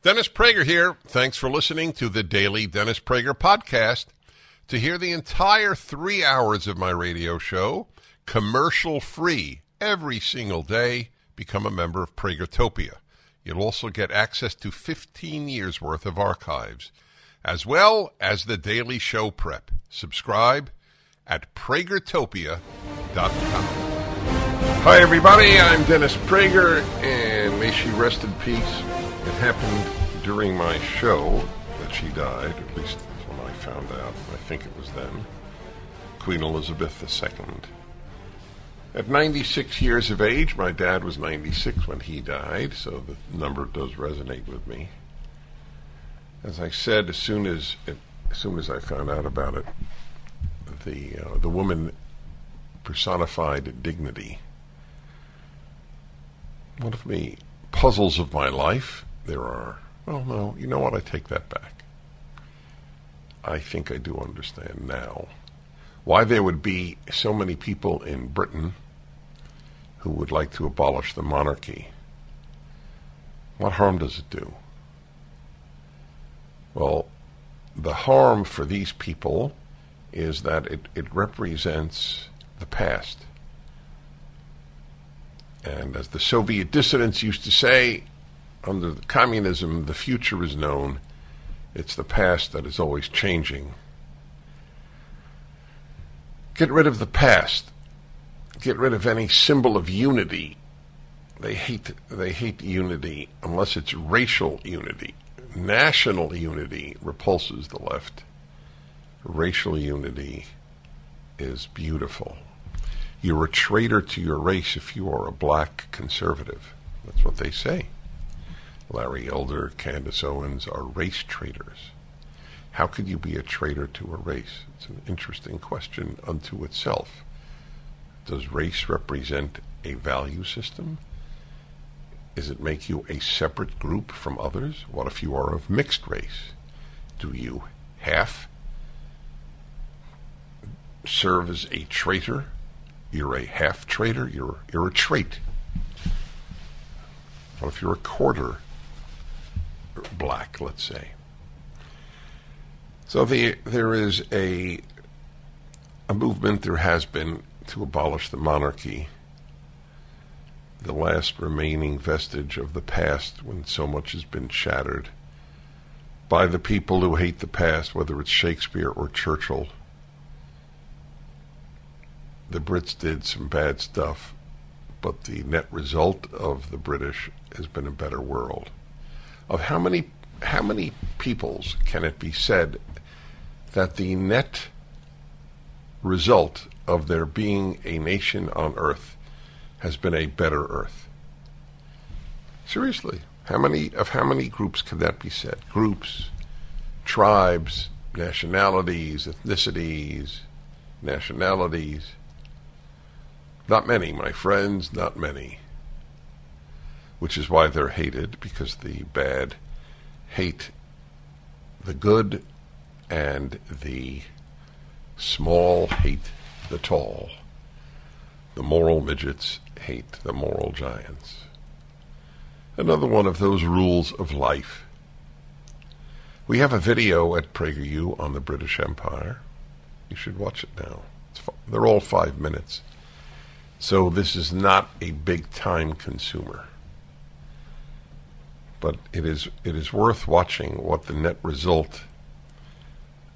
Dennis Prager here. Thanks for listening to the Daily Dennis Prager Podcast. To hear the entire 3 hours of my radio show, commercial-free, every single day, become a member of Pragertopia. You'll also get access to 15 years' worth of archives, as well as the daily show prep. Subscribe at PragerTopia.com. Hi, everybody. I'm Dennis Prager, and may she rest in peace. It happened during my show that she died, at least when I found out. I think it was then. Queen Elizabeth II. At 96 years of age, my dad was 96 when he died, so the number does resonate with me. As I said, as soon as I found out about it, the woman personified dignity. One of the puzzles of my life. There are, well, no, you know what? I take that back. I think I do understand now why there would be so many people in Britain who would like to abolish the monarchy. What harm does it do? Well, the harm for these people is that it represents the past. And as the Soviet dissidents used to say, under the communism, the future is known. It's the past that is always changing. Get rid of the past. Get rid of any symbol of unity. They hate unity unless it's racial unity. National unity repulses the left. Racial unity is beautiful. You're a traitor to your race if you are a black conservative. That's what they say. Larry Elder, Candace Owens are race traitors. How could you be a traitor to a race? It's an interesting question unto itself. Does race represent a value system? Does it make you a separate group from others? What if you are of mixed race? Do you half serve as a traitor? You're a half traitor. You're a trait. What if you're a quarter black, let's say? So there is a movement, there has been, to abolish the monarchy, the last remaining vestige of the past when so much has been shattered by the people who hate the past, whether it's Shakespeare or Churchill. The Brits did some bad stuff, but the net result of the British has been a better world. Of how many peoples can it be said that the net result of there being a nation on earth has been a better earth? Seriously, how many groups can that be said? Groups, tribes, nationalities, ethnicities, Not many, my friends, not many. Which is why they're hated, because the bad hate the good, and the small hate the tall. The moral midgets hate the moral giants. Another one of those rules of life. We have a video at PragerU on the British Empire. You should watch it now. They're all 5 minutes. So this is not a big-time consumer. But it is worth watching what the net result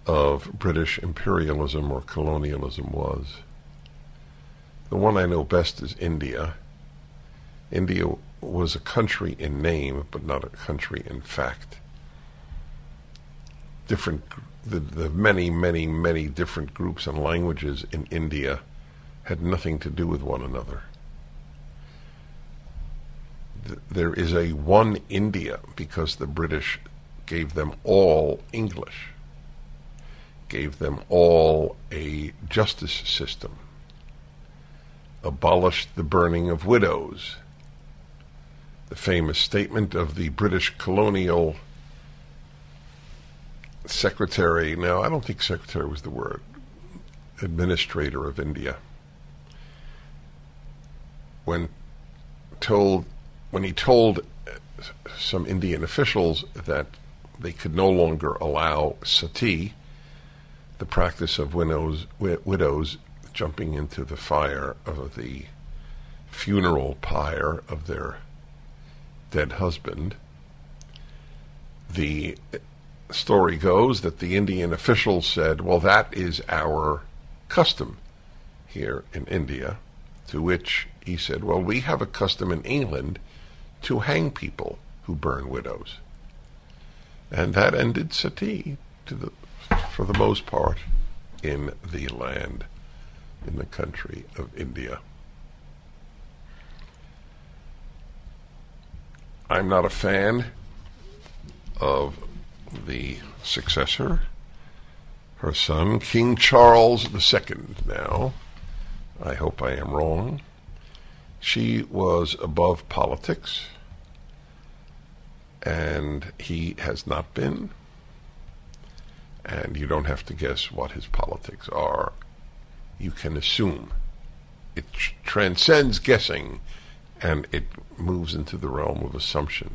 of British imperialism or colonialism was. The one I know best is India. India was a country in name, but not a country in fact. The many, many, many different groups and languages in India had nothing to do with one another. there is a one India because the British gave them all English, gave them all a justice system, abolished the burning of widows. The famous statement of the British colonial secretary, now I don't think secretary was the word, administrator of India, when he told some Indian officials that they could no longer allow sati, the practice of widows jumping into the fire of the funeral pyre of their dead husband. The story goes that the Indian officials said, well, that is our custom here in India, to which he said, well, we have a custom in England to hang people who burn widows. And that ended sati for the most part in the land, in the country of India. I'm not a fan of the successor, her son, King Charles II now. I hope I am wrong. She was above politics, and he has not been. And you don't have to guess what his politics are. You can assume. It transcends guessing, and it moves into the realm of assumption.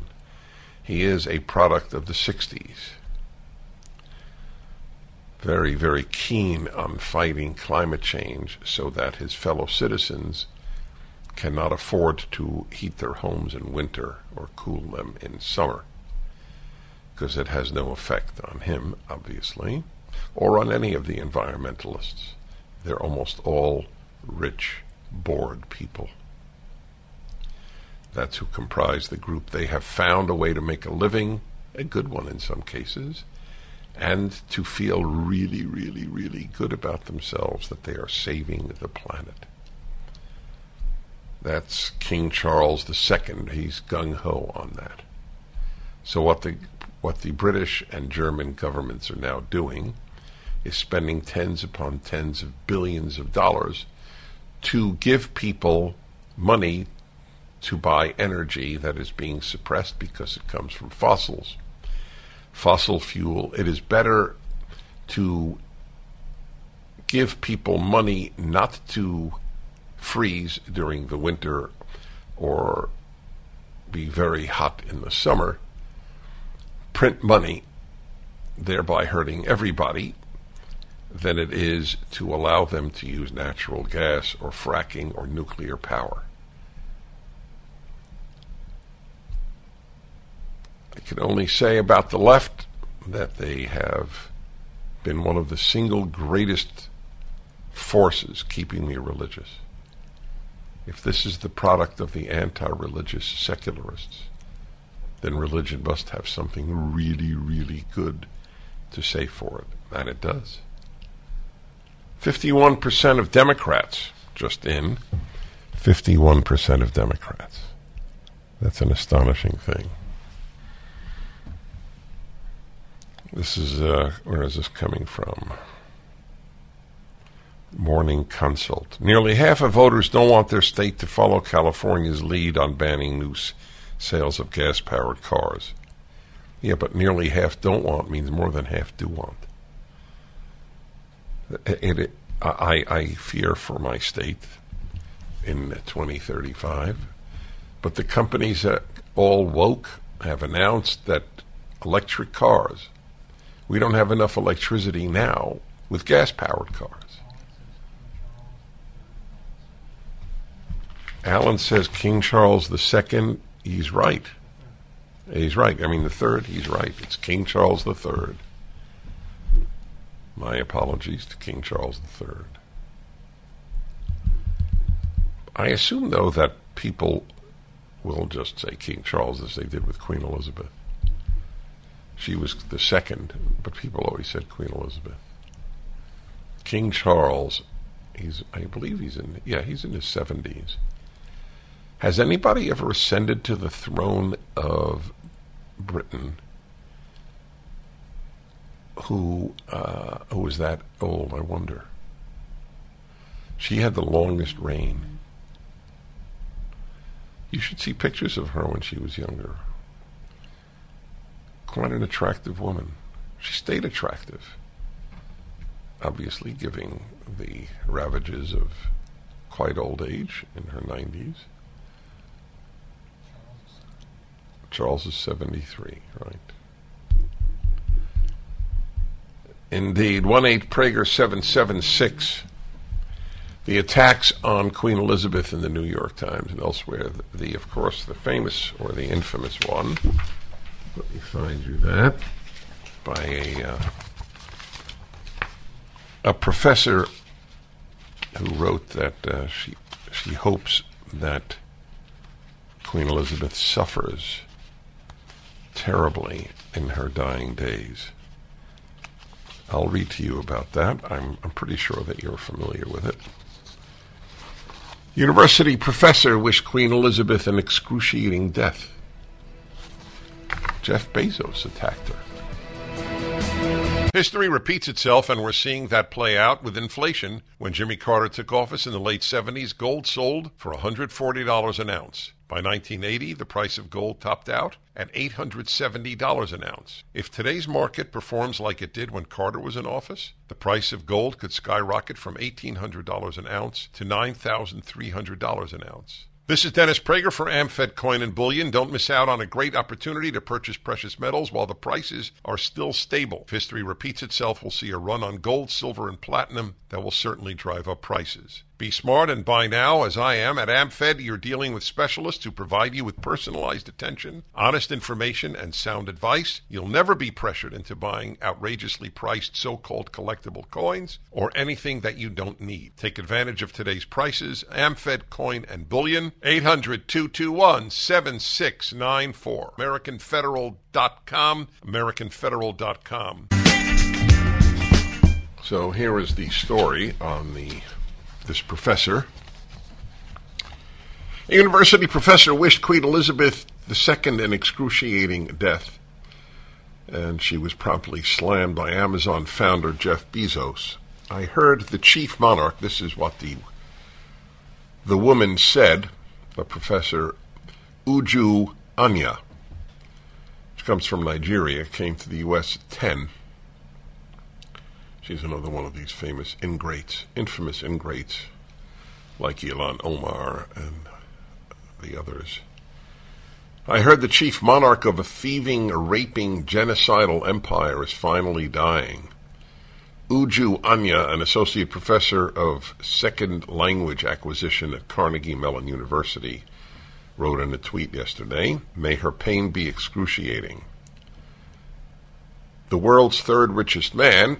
He is a product of the 60s. Very, very keen on fighting climate change so that his fellow citizens cannot afford to heat their homes in winter or cool them in summer, because it has no effect on him, obviously, or on any of the environmentalists. They're almost all rich, bored people. That's who comprise the group. They have found a way to make a living, a good one in some cases, and to feel really, really, really good about themselves that they are saving the planet. That's King Charles II. He's gung-ho on that. So what the British and German governments are now doing is spending tens upon tens of billions of dollars to give people money to buy energy that is being suppressed because it comes from fossils. Fossil fuel. It is better to give people money not to freeze during the winter or be very hot in the summer, print money, thereby hurting everybody, than it is to allow them to use natural gas or fracking or nuclear power. I can only say about the left that they have been one of the single greatest forces keeping me religious. If this is the product of the anti-religious secularists, then religion must have something really, really good to say for it. And it does. 51% of Democrats, just in. 51% of Democrats. That's an astonishing thing. This is, where is this coming from? Morning Consult. Nearly half of voters don't want their state to follow California's lead on banning new sales of gas-powered cars. Yeah, but nearly half don't want means more than half do want. I fear for my state in 2035. But the companies that all woke have announced that electric cars, we don't have enough electricity now with gas-powered cars. Alan says King Charles II, he's right. He's right. I mean, the third, he's right. It's King Charles III. My apologies to King Charles III. I assume, though, that people will just say King Charles as they did with Queen Elizabeth. She was the second, but people always said Queen Elizabeth. King Charles, I believe he's in his 70s. Has anybody ever ascended to the throne of Britain who was that old, I wonder? She had the longest reign. You should see pictures of her when she was younger. Quite an attractive woman. She stayed attractive, obviously giving the ravages of quite old age in her 90s. Charles is 73, right? Indeed. 1-8-PRAGER-776. The attacks on Queen Elizabeth in the New York Times and elsewhere. The of course, the famous or the infamous one. Let me find you that. By a professor who wrote that she hopes that Queen Elizabeth suffers terribly in her dying days. I'll read to you about that. I'm pretty sure that you're familiar with it. University professor wished Queen Elizabeth an excruciating death. Jeff Bezos attacked her. History repeats itself, and we're seeing that play out with inflation. When Jimmy Carter took office in the late 70s, gold sold for $140 an ounce. By 1980, the price of gold topped out at $870 an ounce. If today's market performs like it did when Carter was in office, the price of gold could skyrocket from $1,800 an ounce to $9,300 an ounce. This is Dennis Prager for AmFed Coin and Bullion. Don't miss out on a great opportunity to purchase precious metals while the prices are still stable. If history repeats itself, we'll see a run on gold, silver, and platinum that will certainly drive up prices. Be smart and buy now, as I am. At AmFed, you're dealing with specialists who provide you with personalized attention, honest information, and sound advice. You'll never be pressured into buying outrageously priced so-called collectible coins or anything that you don't need. Take advantage of today's prices. AmFed Coin and Bullion, 800-221-7694. AmericanFederal.com, AmericanFederal.com. So here is the story on this professor. A university professor wished Queen Elizabeth II an excruciating death, and she was promptly slammed by Amazon founder Jeff Bezos. I heard the chief monarch, this is what the woman said, the professor, Uju Anya, which comes from Nigeria, came to the U.S. at 10. She's another one of these famous ingrates, infamous ingrates, like Ilhan Omar and the others. I heard the chief monarch of a thieving, raping, genocidal empire is finally dying. Uju Anya, an associate professor of second language acquisition at Carnegie Mellon University, wrote in a tweet yesterday, "May her pain be excruciating." The world's third richest man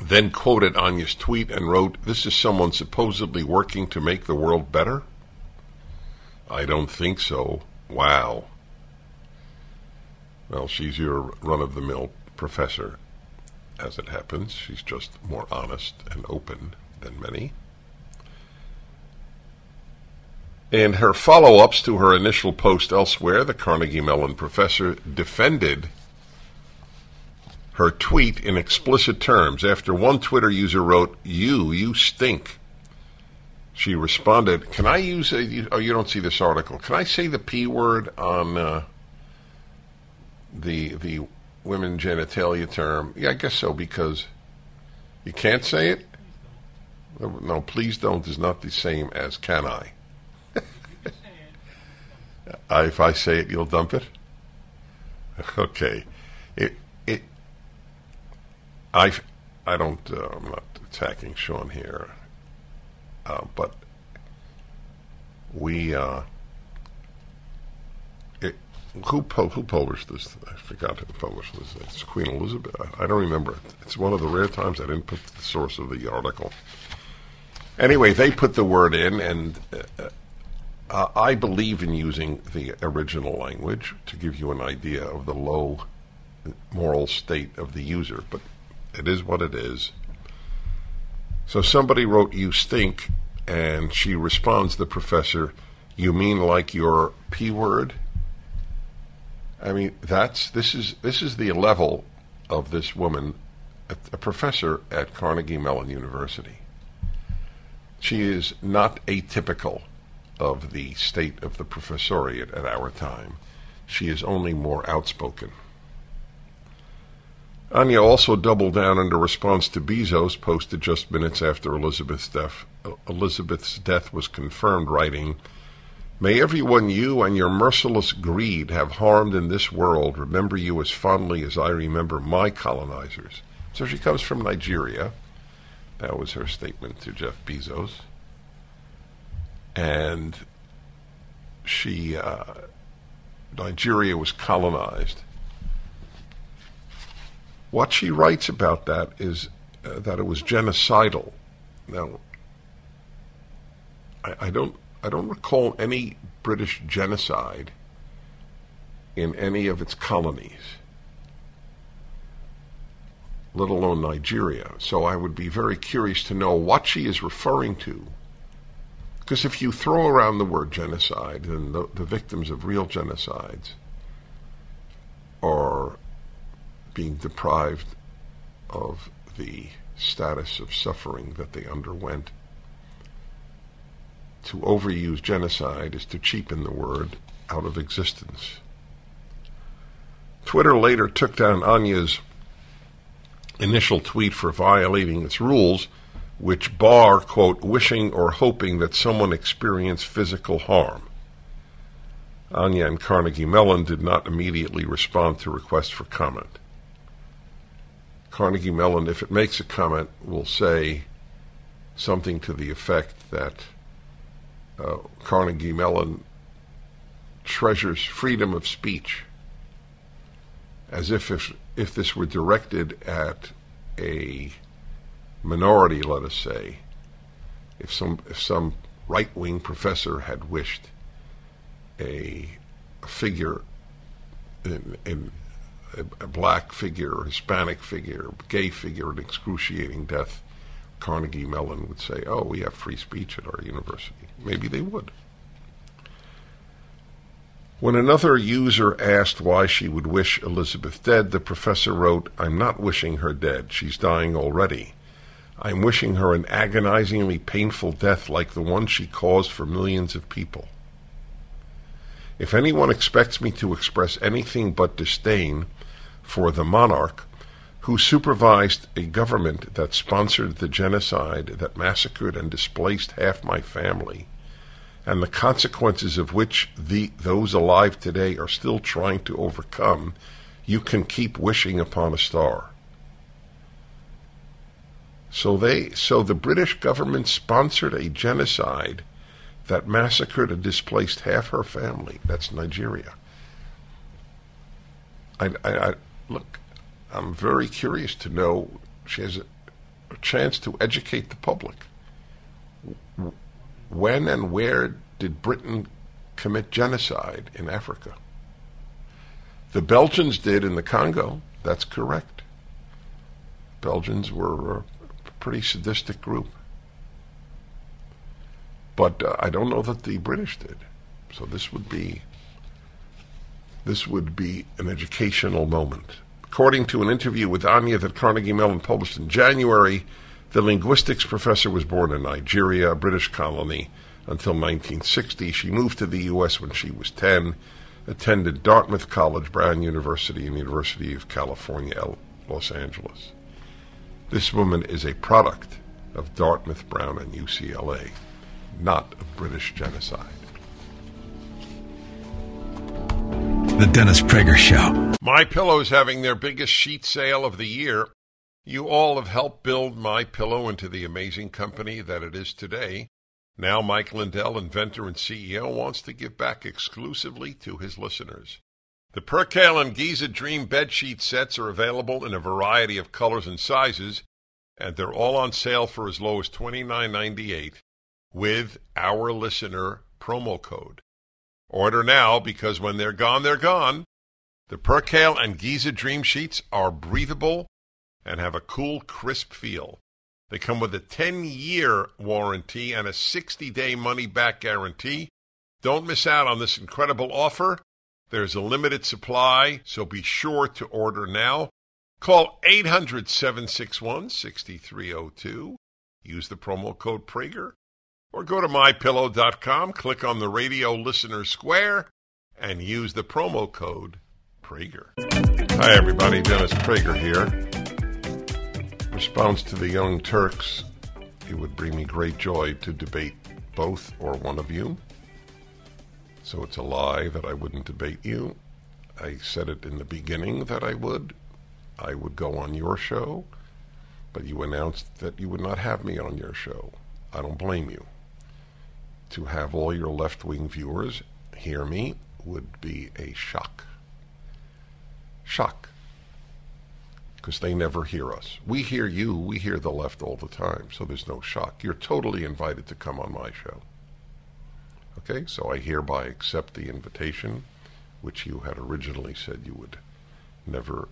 then quoted Anya's tweet and wrote, "This is someone supposedly working to make the world better? I don't think so. Wow." Well, she's your run-of-the-mill professor. As it happens, she's just more honest and open than many. In her follow-ups to her initial post elsewhere, the Carnegie Mellon professor defended her tweet in explicit terms. After one Twitter user wrote, you stink, she responded, can I use you don't see this article. Can I say the P word on the women genitalia term? Yeah, I guess so, because you can't say it? No, please don't is not the same as can I. If I say it, you'll dump it? Okay. I'm not attacking Sean here, but who published this? I forgot who published this. It's Queen Elizabeth. I don't remember. It's one of the rare times I didn't put the source of the article. Anyway, they put the word in, and I believe in using the original language to give you an idea of the low moral state of the user, but it is what it is. So somebody wrote, you stink, and she responds, the professor, You mean like your P word? I mean, this is the level of this woman, a professor at Carnegie Mellon University. She is not atypical of the state of the professoriate at our time. She is only more outspoken. Anya also doubled down in a response to Bezos, posted just minutes after Elizabeth's death was confirmed, writing, "May everyone you and your merciless greed have harmed in this world remember you as fondly as I remember my colonizers." So she comes from Nigeria. That was her statement to Jeff Bezos. And she, Nigeria was colonized. What she writes about that is that it was genocidal. Now, I don't recall any British genocide in any of its colonies, let alone Nigeria. So I would be very curious to know what she is referring to. Because if you throw around the word genocide, then the victims of real genocides are being deprived of the status of suffering that they underwent. To overuse genocide is to cheapen the word out of existence. Twitter later took down Anya's initial tweet for violating its rules, which bar, quote, wishing or hoping that someone experience physical harm. Anya and Carnegie Mellon did not immediately respond to requests for comment. Carnegie Mellon, if it makes a comment, will say something to the effect that Carnegie Mellon treasures freedom of speech, as if this were directed at a minority, let us say, if some right-wing professor had wished a figure, a black figure, Hispanic figure, gay figure, an excruciating death, Carnegie Mellon would say, "Oh, we have free speech at our university." Maybe they would. When another user asked why she would wish Elizabeth dead, the professor wrote, "I'm not wishing her dead. She's dying already. I'm wishing her an agonizingly painful death like the one she caused for millions of people. If anyone expects me to express anything but disdain for the monarch who supervised a government that sponsored the genocide that massacred and displaced half my family, and the consequences of which those alive today are still trying to overcome, you can keep wishing upon a star." So the British government sponsored a genocide that massacred and displaced half her family. That's Nigeria. Look, I'm very curious to know. She has a chance to educate the public. When and where did Britain commit genocide in Africa? The Belgians did in the Congo. That's correct. Belgians were a pretty sadistic group. But I don't know that the British did. So this would be an educational moment. According to an interview with Anya that Carnegie Mellon published in January, the linguistics professor was born in Nigeria, a British colony, until 1960. She moved to the U.S. when she was 10, attended Dartmouth College, Brown University, and University of California, Los Angeles. This woman is a product of Dartmouth, Brown, and UCLA, not of British genocide. The Dennis Prager Show. MyPillow is having their biggest sheet sale of the year. You all have helped build MyPillow into the amazing company that it is today. Now Mike Lindell, inventor and CEO, wants to give back exclusively to his listeners. The Percale and Giza Dream bed sheet sets are available in a variety of colors and sizes, and they're all on sale for as low as $29.98 with our listener promo code. Order now, because when they're gone, they're gone. The Percale and Giza Dream sheets are breathable and have a cool, crisp feel. They come with a 10-year warranty and a 60-day money-back guarantee. Don't miss out on this incredible offer. There's a limited supply, so be sure to order now. Call 800-761-6302. Use the promo code Prager. Or go to MyPillow.com, click on the radio listener square, and use the promo code Prager. Hi, everybody. Dennis Prager here. Response to the Young Turks. It would bring me great joy to debate both or one of you. So it's a lie that I wouldn't debate you. I said it in the beginning that I would. I would go on your show, but you announced that you would not have me on your show. I don't blame you. To have all your left-wing viewers hear me would be a shock. Shock. Because they never hear us. We hear you, we hear the left all the time, so there's no shock. You're totally invited to come on my show. Okay, so I hereby accept the invitation, which you had originally said you would never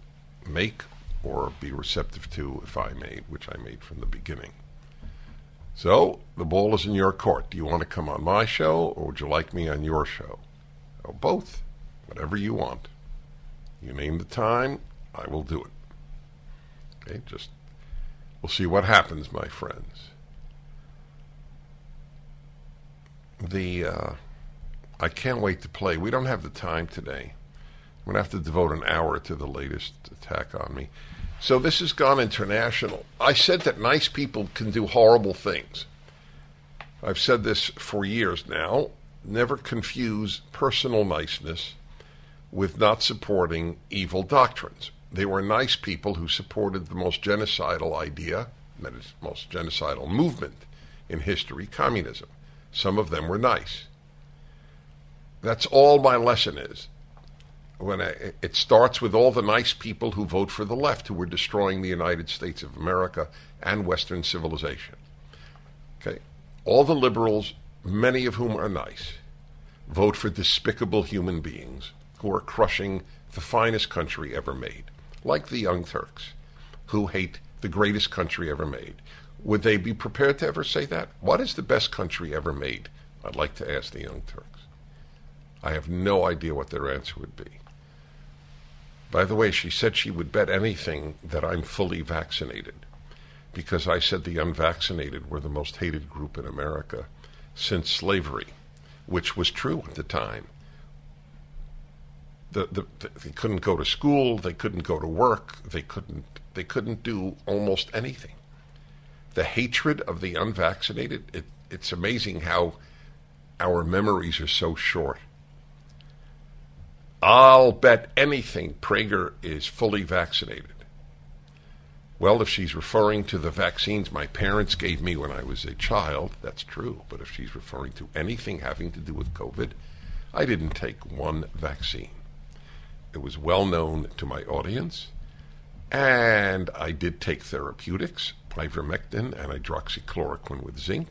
make or be receptive to if I made, which I made from the beginning. So, the ball is in your court. Do you want to come on my show, or would you like me on your show? Oh, both. Whatever you want. You name the time, I will do it. Okay, just, we'll see what happens, my friends. I can't wait to play. We don't have the time today. I'm going to have to devote an hour to the latest attack on me. So this has gone international. I said that nice people can do horrible things. I've said this for years now. Never confuse personal niceness with not supporting evil doctrines. They were nice people who supported the most genocidal idea, that is, most genocidal movement in history, communism. Some of them were nice. That's all my lesson is. It starts with all the nice people who vote for the left, who were destroying the United States of America and Western civilization. Okay, all the liberals, many of whom are nice, vote for despicable human beings who are crushing the finest country ever made, like the Young Turks, who hate the greatest country ever made. Would they be prepared to ever say that? What is the best country ever made? I'd like to ask the Young Turks. I have no idea what their answer would be. By the way, she said she would bet anything that I'm fully vaccinated, because I said the unvaccinated were the most hated group in America since slavery, which was true at the time. They couldn't go to school, they couldn't go to work, they couldn't do almost anything. The hatred of the unvaccinated, it's amazing how our memories are so short. I'll bet anything Prager is fully vaccinated. Well, if she's referring to the vaccines my parents gave me when I was a child, that's true. But if she's referring to anything having to do with COVID, I didn't take one vaccine. It was well known to my audience, and I did take therapeutics, Ivermectin and hydroxychloroquine with zinc.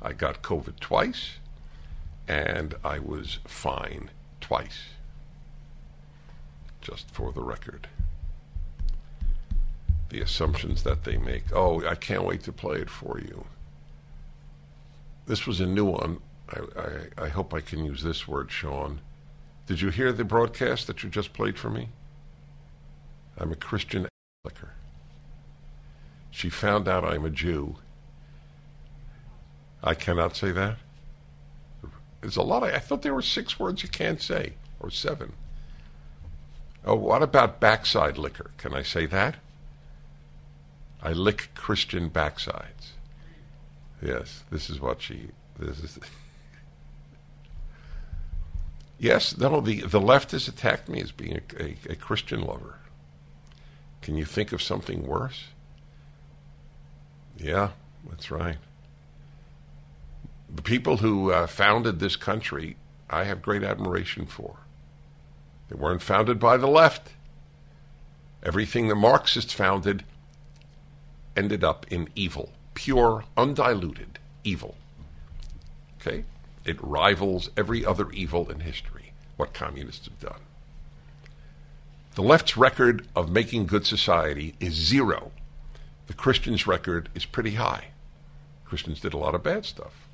I got COVID twice, and I was fine twice. Just for the record. The assumptions that they make. Oh, I can't wait to play it for you. This was a new one. I hope I can use this word, Sean. Did you hear the broadcast that you just played for me? I'm a Christian licker. She found out I'm a Jew. I cannot say that. There's a lot of... I thought there were 6 words you can't say, or 7. Oh, what about backside liquor? Can I say that? I lick Christian backsides. Yes, this is what she... This is... Yes, no, the left has attacked me as being a Christian lover. Can you think of something worse? Yeah, that's right. The people who founded this country, I have great admiration for. They weren't founded by the left. Everything the Marxists founded ended up in evil, pure, undiluted evil. Okay? It rivals every other evil in history, what communists have done. The left's record of making good society is zero. The Christians' record is pretty high. Christians did a lot of bad stuff.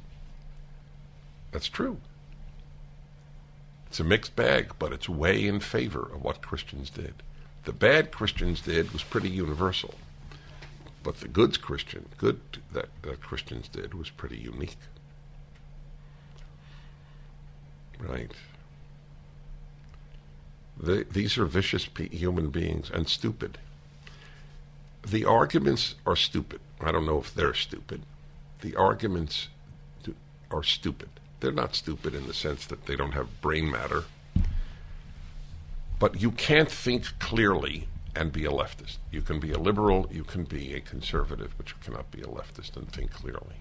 That's true. It's a mixed bag, but it's way in favor of what Christians did. The bad Christians did was pretty universal, but the good that Christians did was pretty unique. Right. These are vicious human beings and stupid. The arguments are stupid. I don't know if they're stupid. The arguments are stupid. They're not stupid in the sense that they don't have brain matter. But you can't think clearly and be a leftist. You can be a liberal, you can be a conservative, but you cannot be a leftist and think clearly.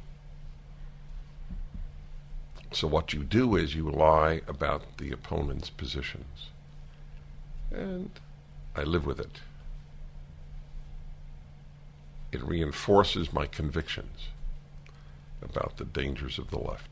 So what you do is you lie about the opponent's positions. And I live with it. It reinforces my convictions about the dangers of the left.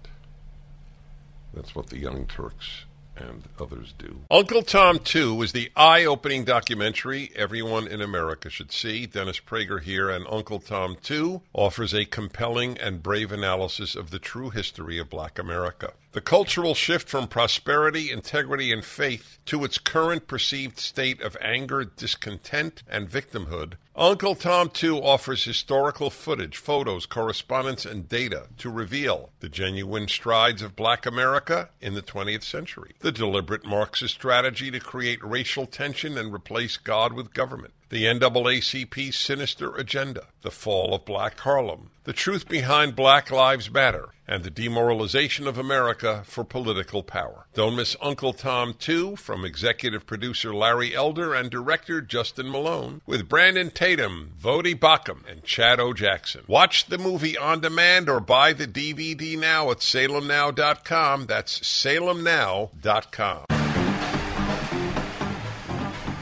That's what the Young Turks and others do. Uncle Tom 2 is the eye-opening documentary everyone in America should see. Dennis Prager here, and Uncle Tom 2 offers a compelling and brave analysis of the true history of Black America. The cultural shift from prosperity, integrity, and faith to its current perceived state of anger, discontent, and victimhood. Uncle Tom 2 offers historical footage, photos, correspondence, and data to reveal the genuine strides of Black America in the 20th century, the deliberate Marxist strategy to create racial tension and replace God with government, the NAACP's sinister agenda, the fall of Black Harlem, the truth behind Black Lives Matter, and the demoralization of America for political power. Don't miss Uncle Tom 2 from executive producer Larry Elder and director Justin Malone, with Brandon Tatum, Vodi Bakum, and Chad O. Jackson. Watch the movie on demand or buy the DVD now at SalemNow.com. That's SalemNow.com.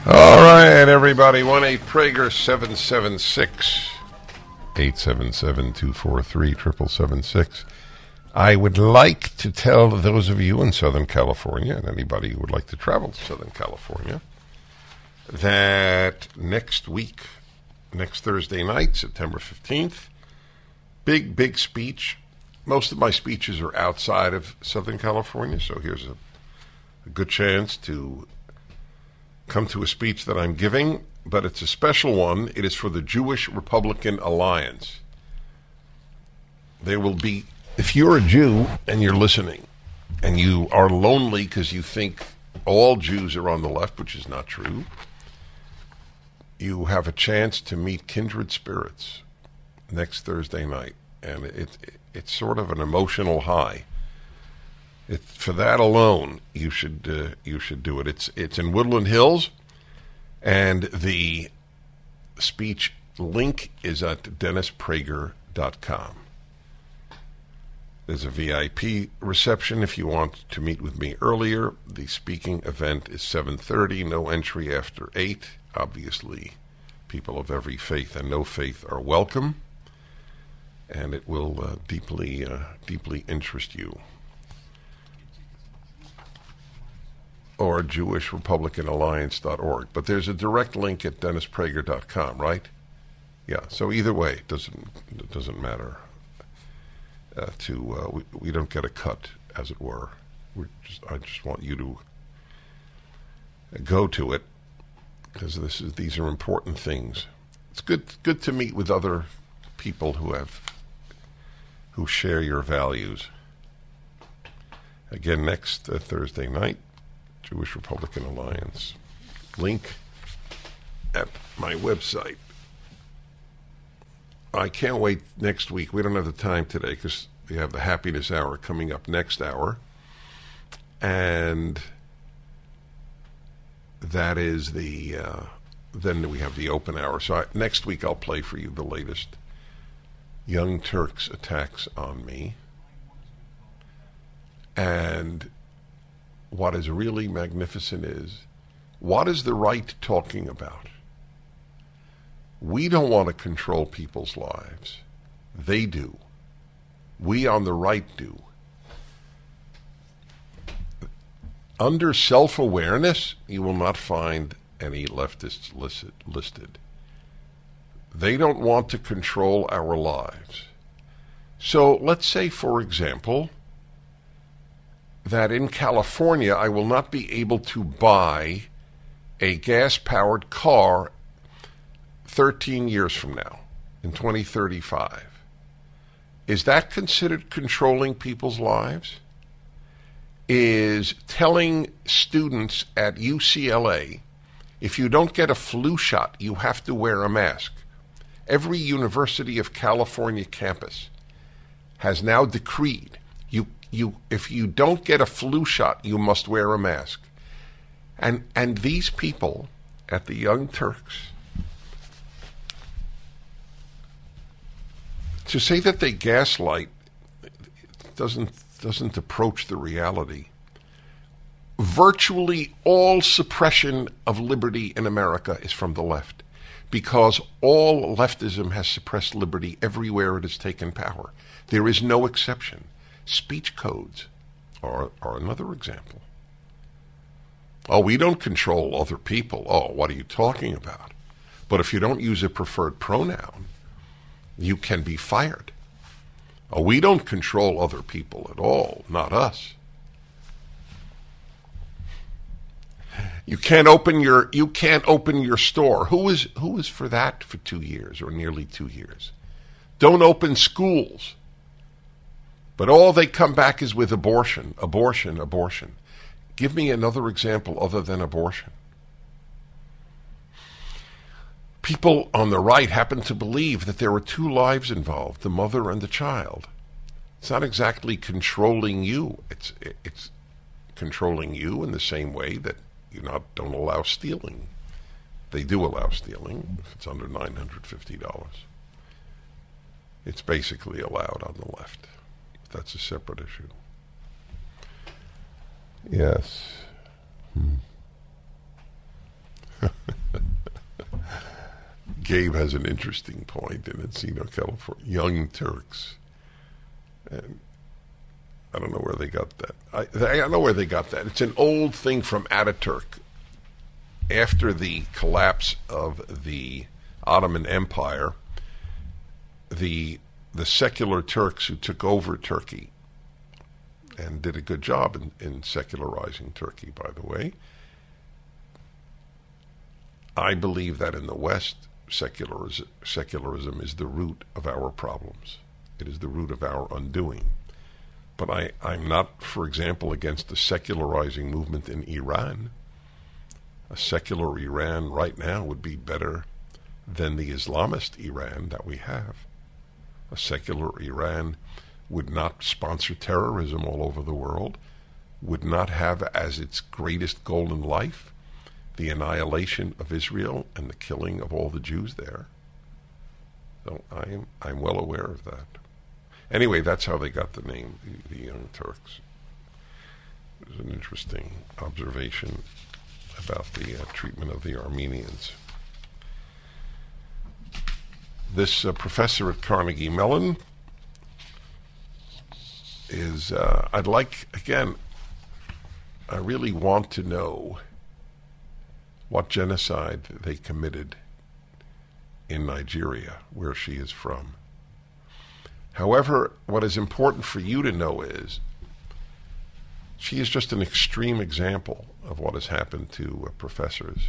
All right, everybody, 1-8-PRAGER-776, 877-243-7776. I would like to tell those of you in Southern California, and anybody who would like to travel to Southern California, that next week, next Thursday night, September 15th, big, big speech. Most of my speeches are outside of Southern California, so here's a good chance to come to a speech that I'm giving, but it's a special one. It is for the Jewish Republican Alliance. There will be, if you're a Jew and you're listening, and you are lonely because you think all Jews are on the left, which is not true, you have a chance to meet kindred spirits next Thursday night. And it's sort of an emotional high. For that alone, you should do it. It's in Woodland Hills, and the speech link is at DennisPrager.com. There's a VIP reception if you want to meet with me earlier. The speaking event is 7:30. No entry after 8. Obviously, people of every faith and no faith are welcome, and it will deeply interest you. Or JewishRepublicanAlliance.org. But there's a direct link at DennisPrager.com, right? Yeah, so either way, it doesn't matter. We don't get a cut, as it were. I just want you to go to it, because these are important things. It's good to meet with other people who share your values. Again, next Thursday night, Jewish Republican Alliance. Link at my website. I can't wait next week. We don't have the time today because we have the Happiness Hour coming up next hour. And that is then we have the open hour. So next week I'll play for you the latest Young Turks attacks on me. And what is really magnificent is, what is the right talking about? We don't want to control people's lives. They do. We on the right do. Under self-awareness, you will not find any leftists listed. They don't want to control our lives. So let's say, for example, that in California I will not be able to buy a gas-powered car 13 years from now, in 2035. Is that considered controlling people's lives? Is telling students at UCLA, if you don't get a flu shot, you have to wear a mask. Every University of California campus has now decreed, if you don't get a flu shot, you must wear a mask. And these people at the Young Turks, to say that they gaslight doesn't approach the reality. Virtually all suppression of liberty in America is from the left, because all leftism has suppressed liberty everywhere it has taken power. There is no exception. Speech codes are another example. Oh, we don't control other people. Oh, what are you talking about? But if you don't use a preferred pronoun, you can be fired. Oh, we don't control other people at all, not us. You can't open your store. Who was for that for 2 years or nearly 2 years? Don't open schools. But all they come back is with abortion, abortion, abortion. Give me another example other than abortion. People on the right happen to believe that there are two lives involved, the mother and the child. It's not exactly controlling you. It's controlling you in the same way that you don't allow stealing. They do allow stealing if it's under $950. It's basically allowed on the left. That's a separate issue. Yes. Gabe has an interesting point in Encino, California. Young Turks. And I don't know where they got that. I know where they got that. It's an old thing from Ataturk. After the collapse of the Ottoman Empire, the secular Turks who took over Turkey and did a good job in secularizing Turkey, by the way. I believe that in the West, secularism is the root of our problems. It is the root of our undoing. But I'm not, for example, against the secularizing movement in Iran. A secular Iran right now would be better than the Islamist Iran that we have. A secular Iran would not sponsor terrorism all over the world, would not have as its greatest goal in life the annihilation of Israel and the killing of all the Jews there. So I'm well aware of that. Anyway, that's how they got the name, the Young Turks. It was an interesting observation about the treatment of the Armenians. This professor at Carnegie Mellon is, I really want to know what genocide they committed in Nigeria, where she is from. However, what is important for you to know is she is just an extreme example of what has happened to professors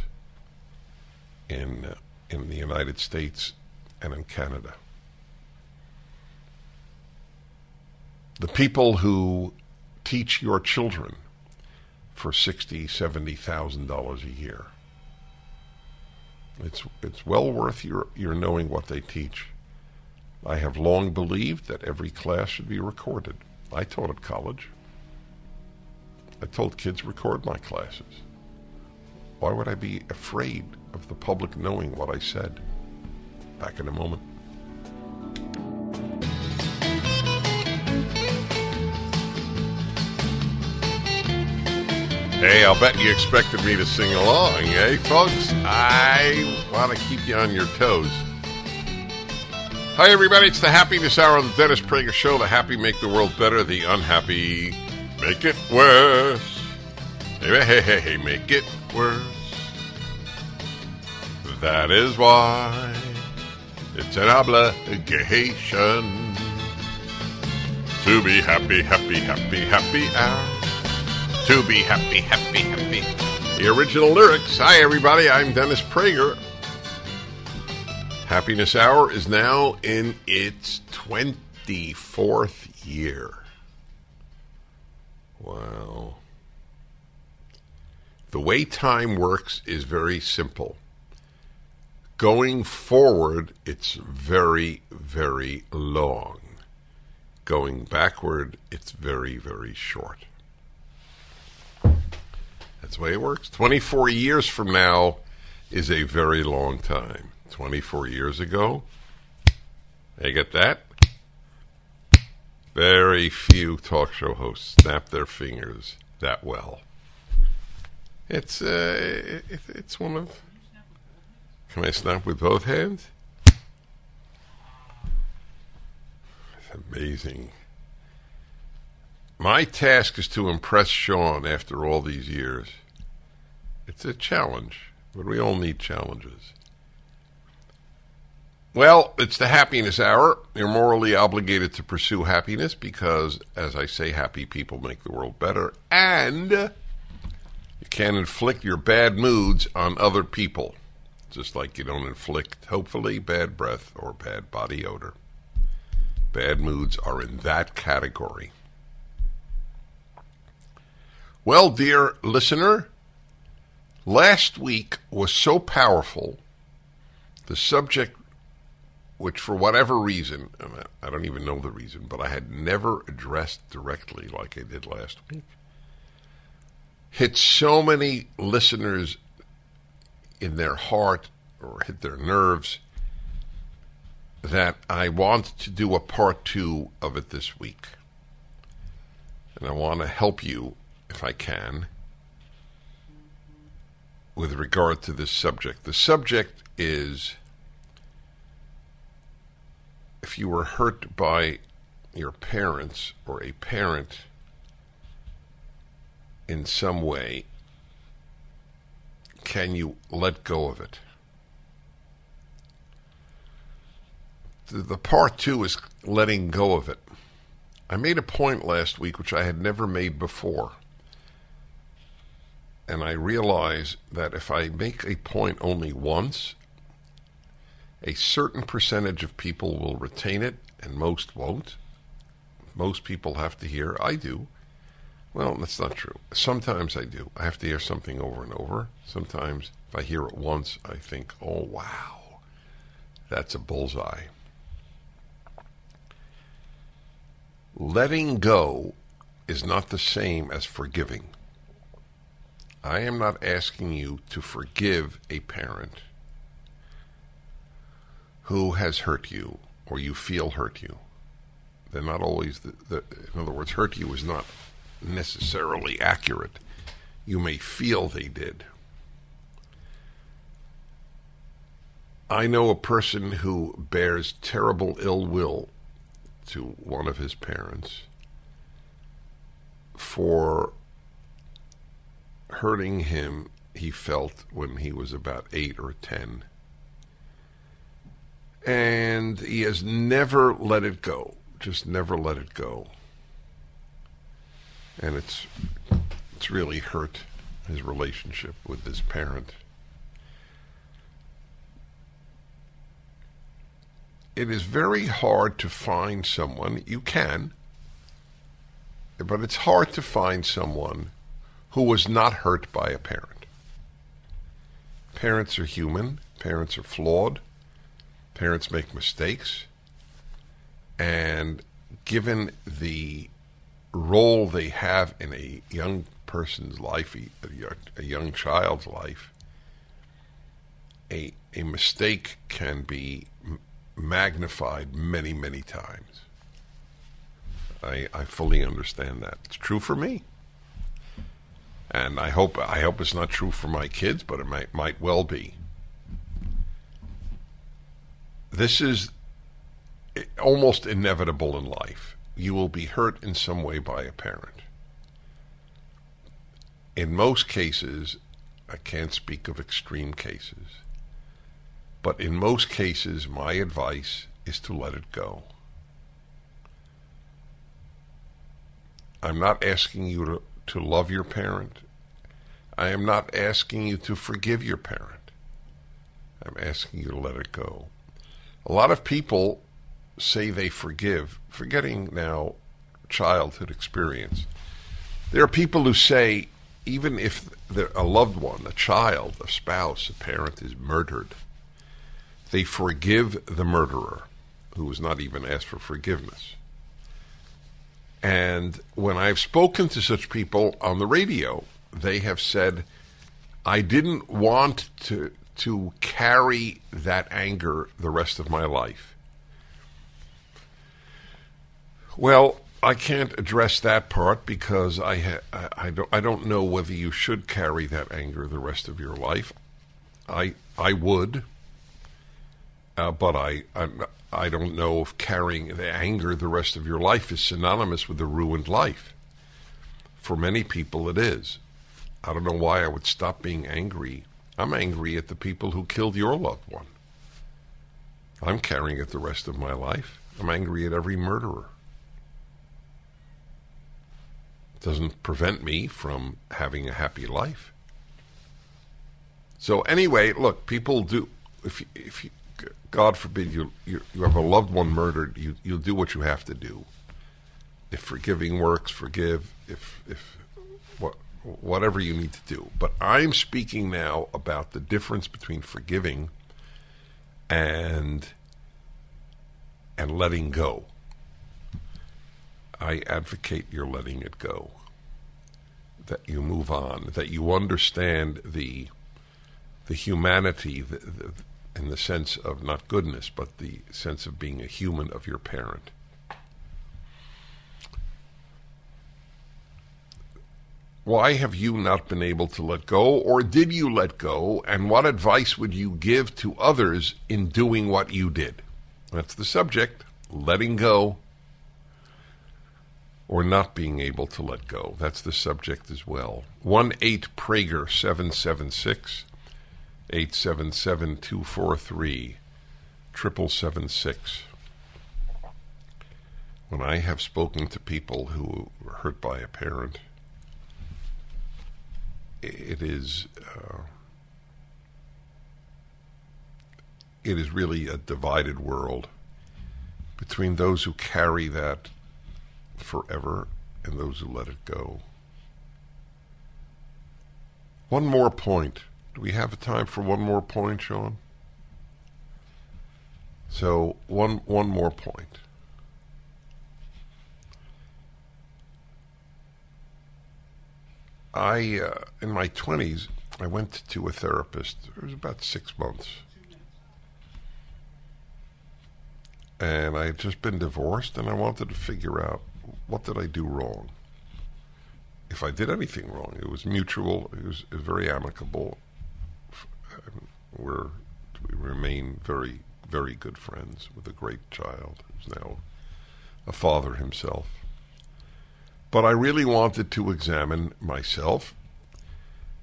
in the United States and in Canada. The people who teach your children for $60,000, $70,000 a year. It's well worth your knowing what they teach. I have long believed that every class should be recorded. I taught at college. I told kids, record my classes. Why would I be afraid of the public knowing what I said? Back in a moment. Hey, I'll bet you expected me to sing along, eh, folks? I want to keep you on your toes. Hi, everybody. It's the happiness hour of the Dennis Prager Show. The happy make the world better. The unhappy make it worse. Hey, make it worse. That is why it's an obligation to be happy, happy, happy, happy hour. to be happy, happy, happy. The original lyrics. Hi, everybody. I'm Dennis Prager. Happiness Hour is now in its 24th year. Wow. The way time works is very simple. Going forward, it's very, very long. Going backward, it's very, very short. That's the way it works. 24 years from now is a very long time. 24 years ago, you get that? Very few talk show hosts snap their fingers that well. It's one of... Can I snap with both hands? Amazing. My task is to impress Sean after all these years. It's a challenge, but we all need challenges. Well, it's the Happiness Hour. You're morally obligated to pursue happiness because, as I say, happy people make the world better, and you can't inflict your bad moods on other people, just like you don't inflict, hopefully, bad breath or bad body odor. Bad moods are in that category. Well, dear listener, last week was so powerful, the subject which for whatever reason, and I don't even know the reason, but I had never addressed directly like I did last week, hit so many listeners in their heart or hit their nerves that I want to do a part two of it this week. And I want to help you, if I can, with regard to this subject. The subject is, if you were hurt by your parents or a parent in some way, can you let go of it? The part two is letting go of it. I made a point last week which I had never made before. And I realize that if I make a point only once, a certain percentage of people will retain it and most won't. Most people have to hear, I do. Well, that's not true. Sometimes I do. I have to hear something over and over. Sometimes if I hear it once, I think, oh, wow, that's a bullseye. Letting go is not the same as forgiving. I am not asking you to forgive a parent who has hurt you or you feel hurt you. They're not always, in other words, hurt you is not necessarily accurate. You may feel they did. I know a person who bears terrible ill will to one of his parents for hurting him, he felt, when he was about 8 or 10. And he has never let it go. Just never let it go. And it's really hurt his relationship with his parent. It is very hard to find someone, you can, but it's hard to find someone who was not hurt by a parent. Parents are human, parents are flawed, parents make mistakes, and given the role they have in a young person's life, a young child's life, a mistake can be magnified many, many times. I fully understand that. It's true for me. And I hope it's not true for my kids, but it might well be. This is almost inevitable in life. You will be hurt in some way by a parent. In most cases, I can't speak of extreme cases, but in most cases, my advice is to let it go. I'm not asking you to love your parent. I am not asking you to forgive your parent. I'm asking you to let it go. A lot of people say they forgive, forgetting now childhood experience. There are people who say, even if a loved one, a child, a spouse, a parent is murdered, they forgive the murderer, who was not even asked for forgiveness. And when I've spoken to such people on the radio, they have said, I didn't want to carry that anger the rest of my life. Well, I can't address that part because I don't know whether you should carry that anger the rest of your life. I would, but I don't know if carrying the anger the rest of your life is synonymous with a ruined life. For many people, it is. I don't know why I would stop being angry. I'm angry at the people who killed your loved one. I'm carrying it the rest of my life. I'm angry at every murderer. It doesn't prevent me from having a happy life. So anyway, look, people do, if you, God forbid you have a loved one murdered, you'll do what you have to do. If forgiving works, forgive. Whatever you need to do. But I'm speaking now about the difference between forgiving and letting go. I advocate you're letting it go, that you move on, that you understand the humanity in the sense of not goodness, but the sense of being a human of your parent. Why have you not been able to let go, or did you let go, and what advice would you give to others in doing what you did? That's the subject, letting go or not being able to let go. That's the subject as well. 1-8-PRAGER-776, 877-243-7776. When I have spoken to people who were hurt by a parent, it is really a divided world between those who carry that forever and those who let it go. One more point. Do we have time for one more point, Sean? So one more point. I in my 20s, I went to a therapist. It was about 6 months. And I had just been divorced, and I wanted to figure out, what did I do wrong? If I did anything wrong, it was mutual. It was very amicable. We remain very, very good friends with a great child who's now a father himself. But I really wanted to examine myself,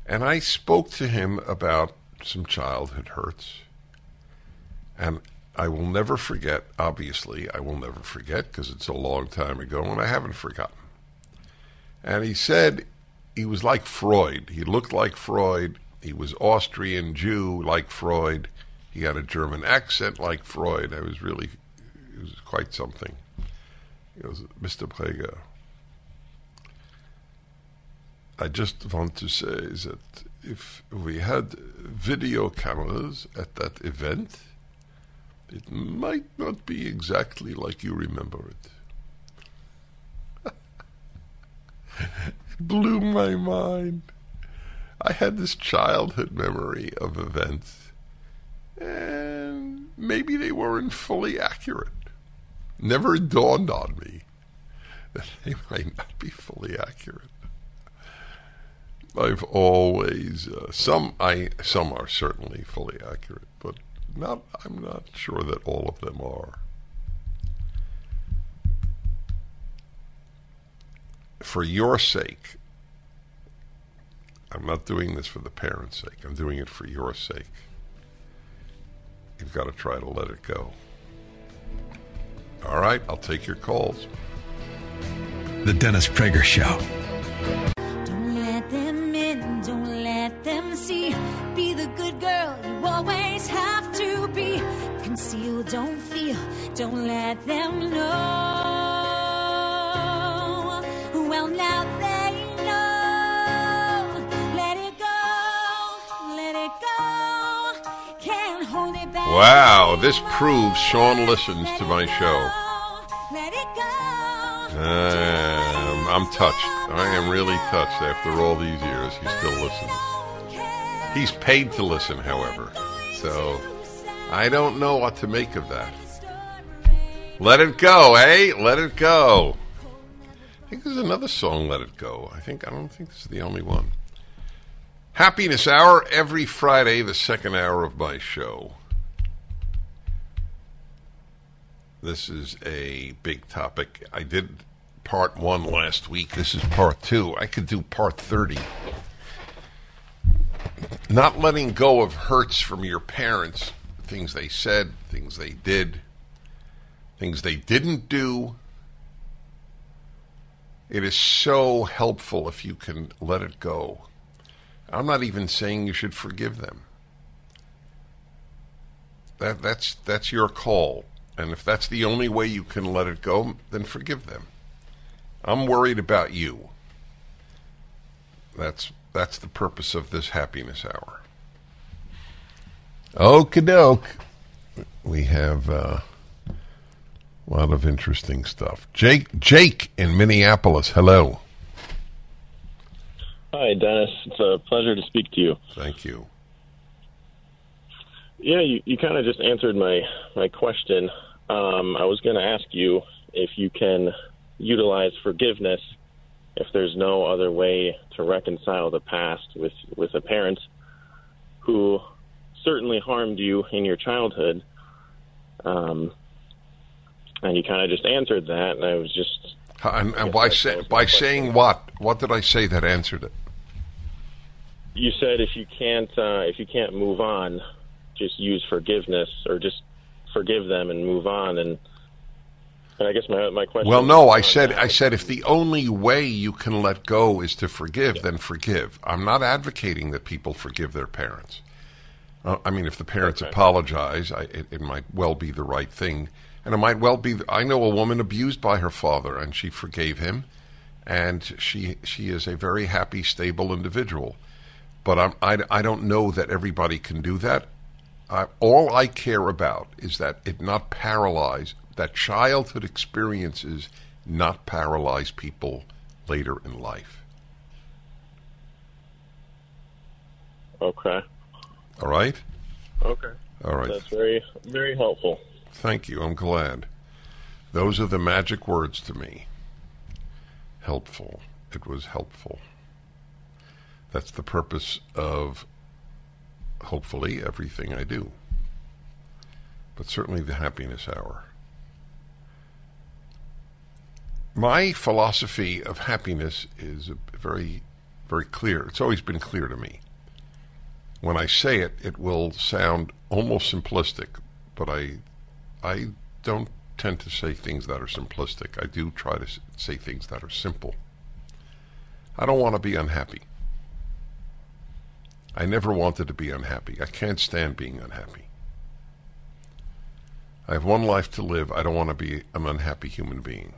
and I spoke to him about some childhood hurts. And I will never forget, obviously, I will never forget because it's a long time ago, and I haven't forgotten. And he said he was like Freud. He looked like Freud. He was Austrian Jew like Freud. He had a German accent like Freud. It was quite something. It was Mr. Prager. I just want to say that if we had video cameras at that event, it might not be exactly like you remember it. It blew my mind. I had this childhood memory of events, and maybe they weren't fully accurate. Never dawned on me that they might not be fully accurate. I've always some are certainly fully accurate, but I'm not sure that all of them are. For your sake, I'm not doing this for the parents' sake. I'm doing it for your sake. You've got to try to let it go. All right, I'll take your calls. The Dennis Prager Show. conceal, don't feel, don't let them know. Well, now they know. Let it go, let it go. Can't hold it back. Wow, this proves Sean listens to my show. Let it go. I'm touched. I am really touched. After all these years, he still listens. He's paid to listen, however. So, I don't know what to make of that. Let it go, eh? Let it go. I think there's another song, Let It Go. I don't think this is the only one. Happiness Hour every Friday, the second hour of my show. This is a big topic. I did part 1 last week. This is part 2. I could do part 30. Not letting go of hurts from your parents, things they said, things they did, things they didn't do. It is so helpful if you can let it go. I'm not even saying you should forgive them. That's your call. And if that's the only way you can let it go, then forgive them. I'm worried about you. That's the purpose of this happiness hour. Okie doke. We have a lot of interesting stuff. Jake in Minneapolis, hello. Hi, Dennis. It's a pleasure to speak to you. Thank you. Yeah, you kind of just answered my question. I was going to ask you if you can utilize forgiveness if there's no other way to reconcile the past with a parent who certainly harmed you in your childhood. And you kind of just answered that, and I was just... And by saying what? What did I say that answered it? You said if you can't move on, just use forgiveness, or just forgive them and move on, and I guess my question... Well, no, I said if the only way you can let go is to forgive, yeah, then forgive. I'm not advocating that people forgive their parents. I mean, if the parents apologize, it might well be the right thing. And it might well be... I know a woman abused by her father, and she forgave him, and she is a very happy, stable individual. But I don't know that everybody can do that. All I care about is that it not paralyze... that childhood experiences not paralyze people later in life. Okay. All right? Okay. All right. That's very, very helpful. Thank you. I'm glad. Those are the magic words to me. Helpful. It was helpful. That's the purpose of, hopefully, everything I do. But certainly the happiness hour. My philosophy of happiness is very, very clear. It's always been clear to me. When I say it, it will sound almost simplistic, but I don't tend to say things that are simplistic. I do try to say things that are simple. I don't want to be unhappy. I never wanted to be unhappy. I can't stand being unhappy. I have one life to live. I don't want to be an unhappy human being.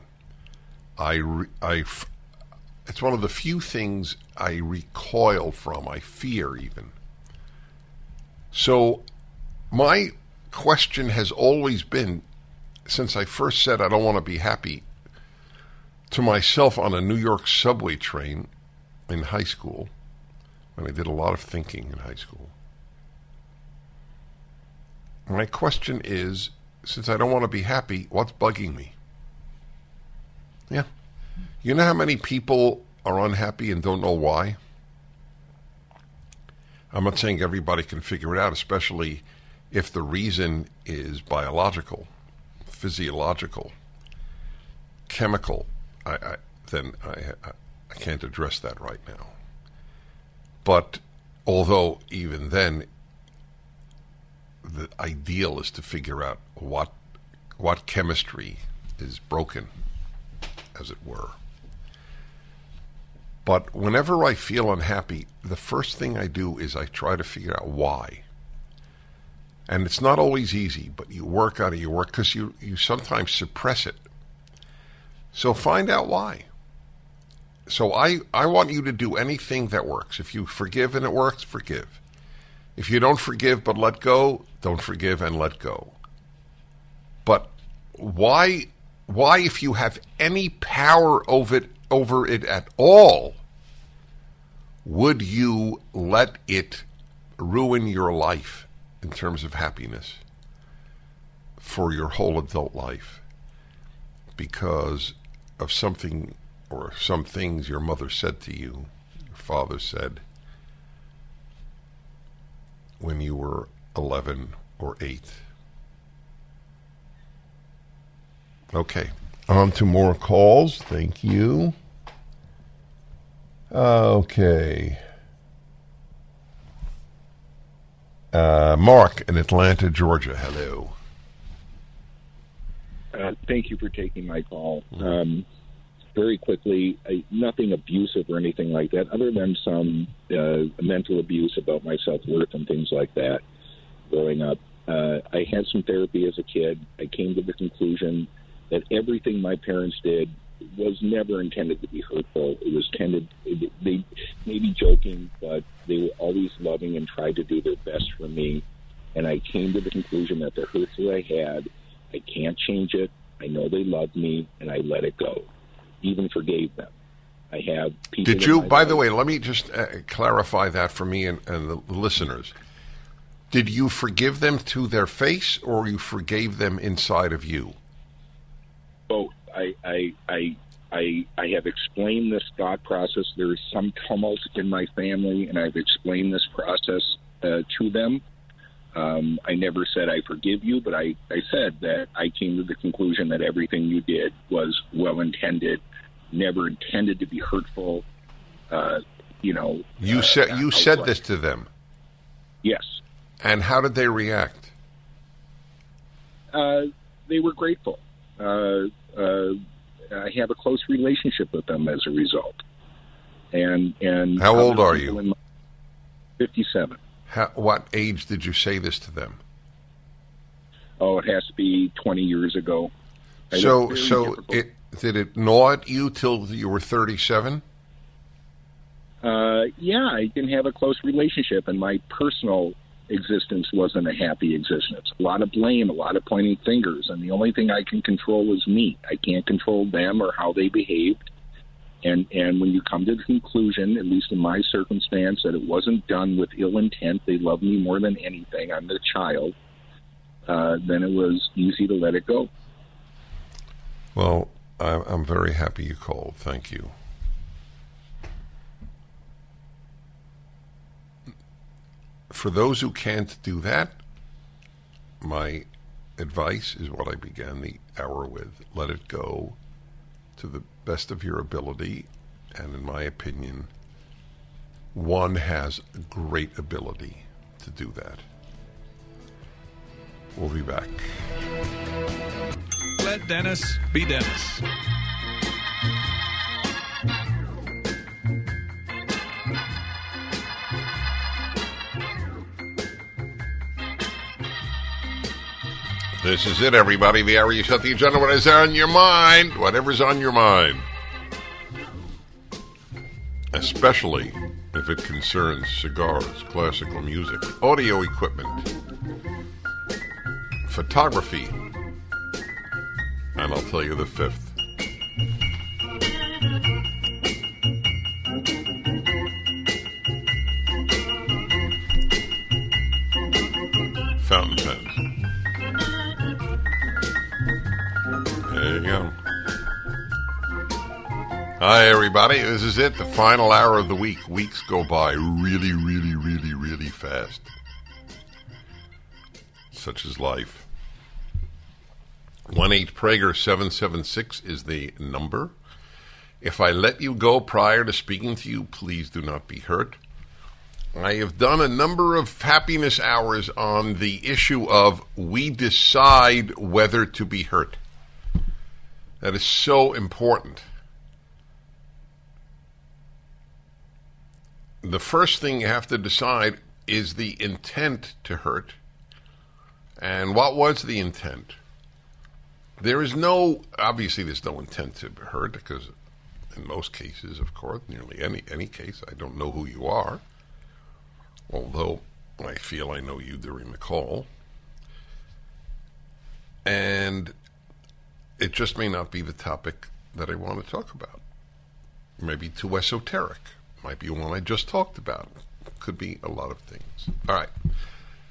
It's one of the few things I recoil from, I fear even. So my question has always been, since I first said I don't want to be happy to myself on a New York subway train in high school, when I did a lot of thinking in high school, my question is, since I don't want to be happy, what's bugging me? Yeah. You know how many people are unhappy and don't know why? I'm not saying everybody can figure it out, especially if the reason is biological, physiological, chemical. Then I can't address that right now. But although even then, the ideal is to figure out what chemistry is broken, as it were. But whenever I feel unhappy, the first thing I do is I try to figure out why. And it's not always easy, but you work on it. You work because you sometimes suppress it. So find out why. So I want you to do anything that works. If you forgive and it works, forgive. If you don't forgive but let go, don't forgive and let go. But why if you have any power over it at all, would you let it ruin your life in terms of happiness for your whole adult life because of something or some things your mother said to you, your father said when you were 11 or 8? Okay, on to more calls. Thank you. Okay. Mark in Atlanta, Georgia. Hello. Thank you for taking my call. Very quickly, nothing abusive or anything like that, other than some mental abuse about my self-worth and things like that growing up. I had some therapy as a kid. I came to the conclusion that everything my parents did was never intended to be hurtful. It was intended, they may be joking, but they were always loving and tried to do their best for me. And I came to the conclusion that the hurt that I had, I can't change it. I know they love me, and I let it go. Even forgave them. I have people. Did you, by the way, let me just clarify that for me and the listeners. Did you forgive them to their face, or you forgave them inside of you? Both. I have explained this thought process. There is some tumult in my family, and I've explained this process to them. I never said I forgive you, but I said that I came to the conclusion that everything you did was well-intended, never intended to be hurtful. You said this to them. Yes. And how did they react? They were grateful. I have a close relationship with them as a result. And how old are you? 57. What age did you say this to them? Oh, it has to be 20 years ago. Did it gnaw at you till you were 37? Yeah, I didn't have a close relationship, and my personal existence wasn't a happy existence. A lot of blame, a lot of pointing fingers, and the only thing I can control is me. I can't control them or how they behaved. And when you come to the conclusion, at least in my circumstance, that it wasn't done with ill intent, they love me more than anything, I'm the child, then it was easy to let it go. Well, I'm very happy you called. Thank you. For those who can't do that, my advice is what I began the hour with. Let it go to the best of your ability. And in my opinion, one has a great ability to do that. We'll be back. Let Dennis be Dennis. This is it, everybody. The hour you set the agenda. What is on your mind? Whatever's on your mind. Especially if it concerns cigars, classical music, audio equipment, photography, and I'll tell you the fifth. Fountain pen. There you go. Hi, everybody. This is it, the final hour of the week. Weeks go by really, really, really, really fast. Such is life. 1-8-PRAGER-776 is the number. If I let you go prior to speaking to you, please do not be hurt. I have done a number of happiness hours on the issue of we decide whether to be hurt. That is so important. The first thing you have to decide is the intent to hurt. And what was the intent? There is no, obviously there's no intent to hurt, because in most cases, of course, nearly any case, I don't know who you are, although I feel I know you during the call. And it just may not be the topic that I want to talk about. It may be too esoteric. It might be one I just talked about. It could be a lot of things. All right.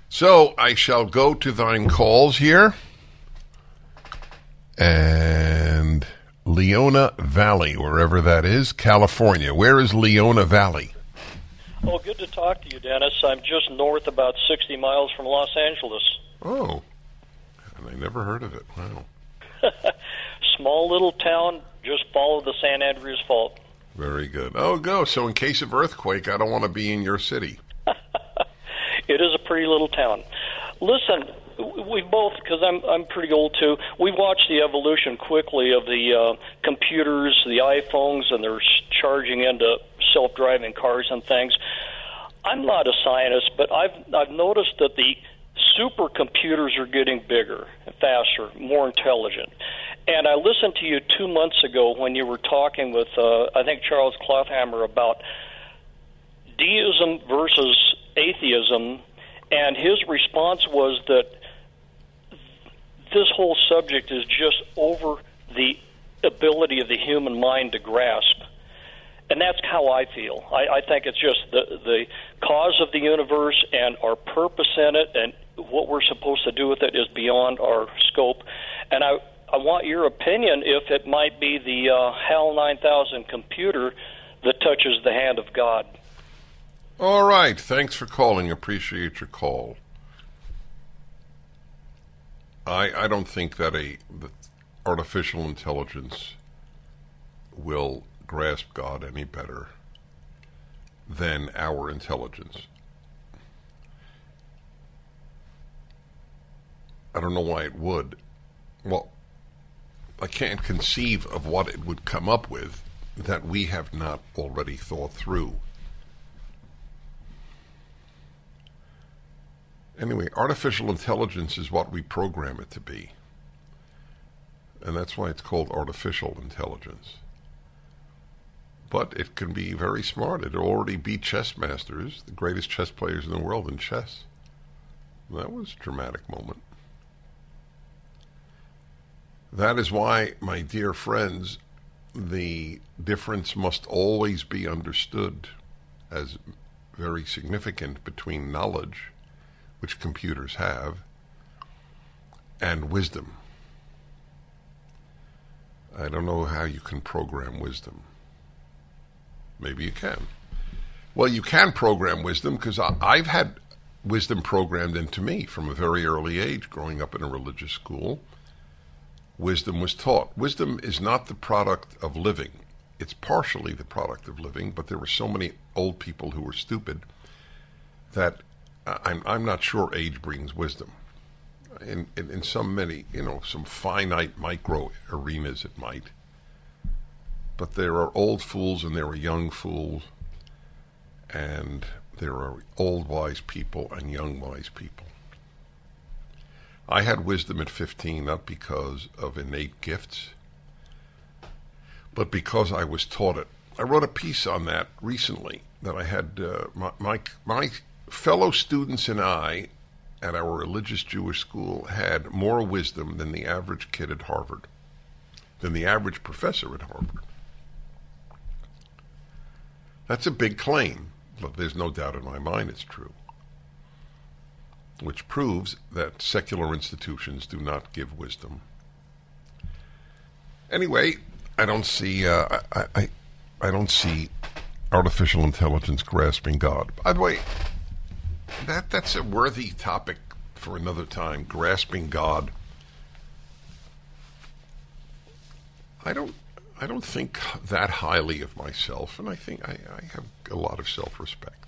So I shall go to thine calls here. And Leona Valley, wherever that is, California. Where is Leona Valley? Oh, good to talk to you, Dennis. I'm just north about 60 miles from Los Angeles. Oh, and I never heard of it. Wow. Small little town, just follow the San Andreas Fault. Very good. Oh, go. So in case of earthquake, I don't want to be in your city. It is a pretty little town. Listen, we both, because I'm pretty old too, we've watched the evolution quickly of the computers, the iPhones, and they're charging into self-driving cars and things. I'm not a scientist, but I've noticed that the supercomputers are getting bigger, faster, more intelligent. And I listened to you 2 months ago when you were talking with, I think, Charles Kloffhammer about deism versus atheism, and his response was that this whole subject is just over the ability of the human mind to grasp. And that's how I feel. I think it's just the cause of the universe and our purpose in it and what we're supposed to do with it is beyond our scope. And I want your opinion if it might be the HAL 9000 computer that touches the hand of God. All right. Thanks for calling. Appreciate your call. I don't think that that artificial intelligence will grasp God any better than our intelligence. I don't know why it would. Well, I can't conceive of what it would come up with that we have not already thought through. Anyway, artificial intelligence is what we program it to be. And that's why it's called artificial intelligence. But it can be very smart. It'll already be chess masters, the greatest chess players in the world in chess. That was a dramatic moment. That is why, my dear friends, the difference must always be understood as very significant between knowledge, which computers have, and wisdom. I don't know how you can program wisdom. Maybe you can. Well, you can program wisdom because I've had wisdom programmed into me from a very early age, growing up in a religious school. Wisdom was taught. Wisdom is not the product of living. It's partially the product of living, but there were so many old people who were stupid that I'm not sure age brings wisdom. In some finite micro arenas it might. But there are old fools and there are young fools, and there are old wise people and young wise people. I had wisdom at 15, not because of innate gifts, but because I was taught it. I wrote a piece on that recently that I had my fellow students and I at our religious Jewish school had more wisdom than the average kid at Harvard, than the average professor at Harvard. That's a big claim, but there's no doubt in my mind it's true, which proves that secular institutions do not give wisdom. Anyway, I don't see artificial intelligence grasping God. By the way, that's a worthy topic for another time, grasping God. I don't think that highly of myself, and I think I have a lot of self-respect.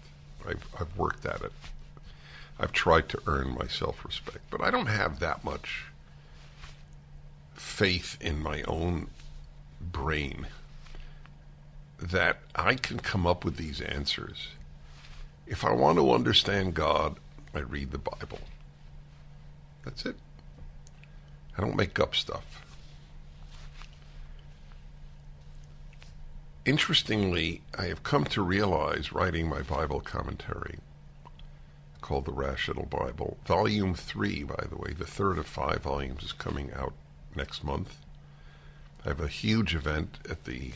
I've worked at it. I've tried to earn my self-respect, but I don't have that much faith in my own brain that I can come up with these answers. If I want to understand God, I read the Bible. That's it. I don't make up stuff. Interestingly, I have come to realize, writing my Bible commentary, called The Rational Bible, Volume 3, by the way, the third of five volumes, is coming out next month. I have a huge event at the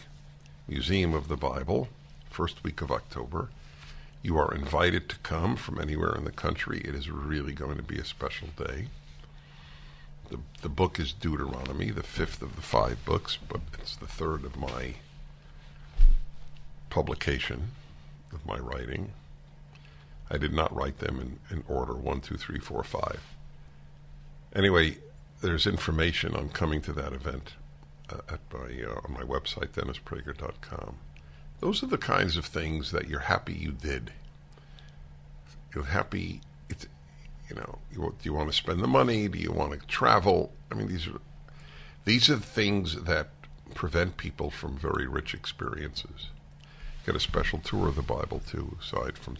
Museum of the Bible, first week of October. You are invited to come from anywhere in the country. It is really going to be a special day. The book is Deuteronomy, the fifth of the five books, but it's the third of my publication of my writing. I did not write them in order, 1, 2, 3, 4, 5. Anyway, there's information on coming to that event on my website, DennisPrager.com. Those are the kinds of things that you're happy you did. You're happy, do you want to spend the money? Do you want to travel? I mean, these are the things that prevent people from very rich experiences. Get a special tour of the Bible, too, aside from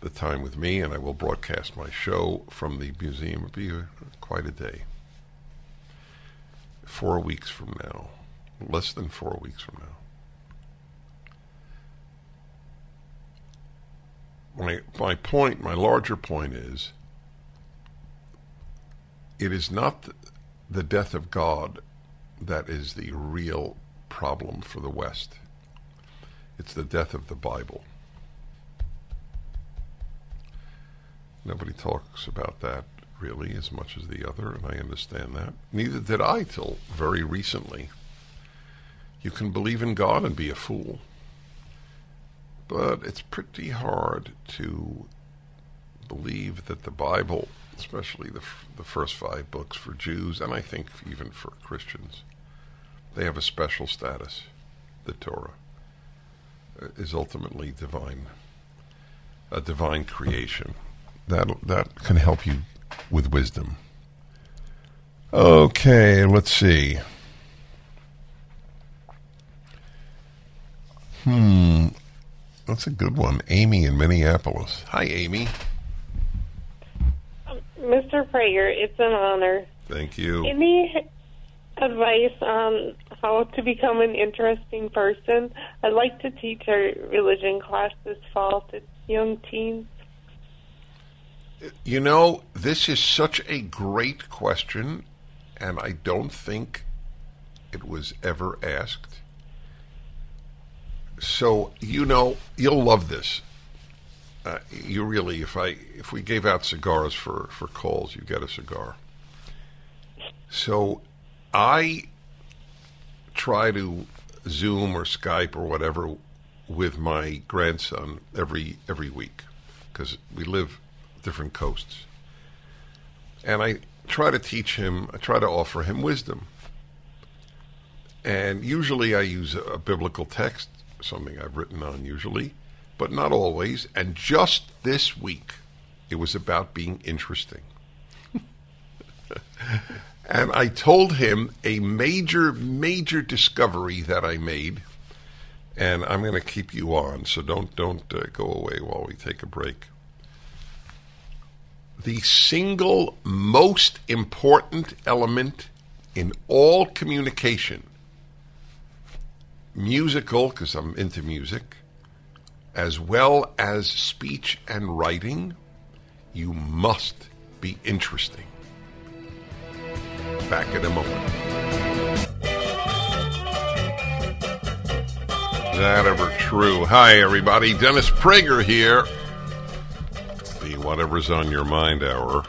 the time with me, and I will broadcast my show from the museum. It'll be quite a day. 4 weeks from now. Less than 4 weeks from now. My larger point is, it is not the death of God that is the real problem for the West. It's the death of the Bible. Nobody talks about that really as much as the other, and I understand that. Neither did I till very recently. You can believe in God and be a fool. But it's pretty hard to believe that the Bible, especially the first five books for Jews, and I think even for Christians, they have a special status. The Torah is ultimately divine, a divine creation. That can help you with wisdom. Okay, let's see. That's a good one. Amy in Minneapolis. Hi, Amy. Mr. Prager, it's an honor. Thank you. Any advice on how to become an interesting person? I'd like to teach a religion class this fall to young teens. You know, this is such a great question, and I don't think it was ever asked. So, you'll love this. You really, if we gave out cigars for calls, you get a cigar. So, I try to Zoom or Skype or whatever with my grandson every week, because we live different coasts. And I try to offer him wisdom. And usually I use a biblical text, something I've written on usually, but not always. And just this week, it was about being interesting. And I told him a major, major discovery that I made. And I'm going to keep you on, so don't go away while we take a break. The single most important element in all communication, musical, because I'm into music, as well as speech and writing, you must be interesting. Back in a moment. That ever true. Hi, everybody. Dennis Prager here. Whatever's on your mind hour.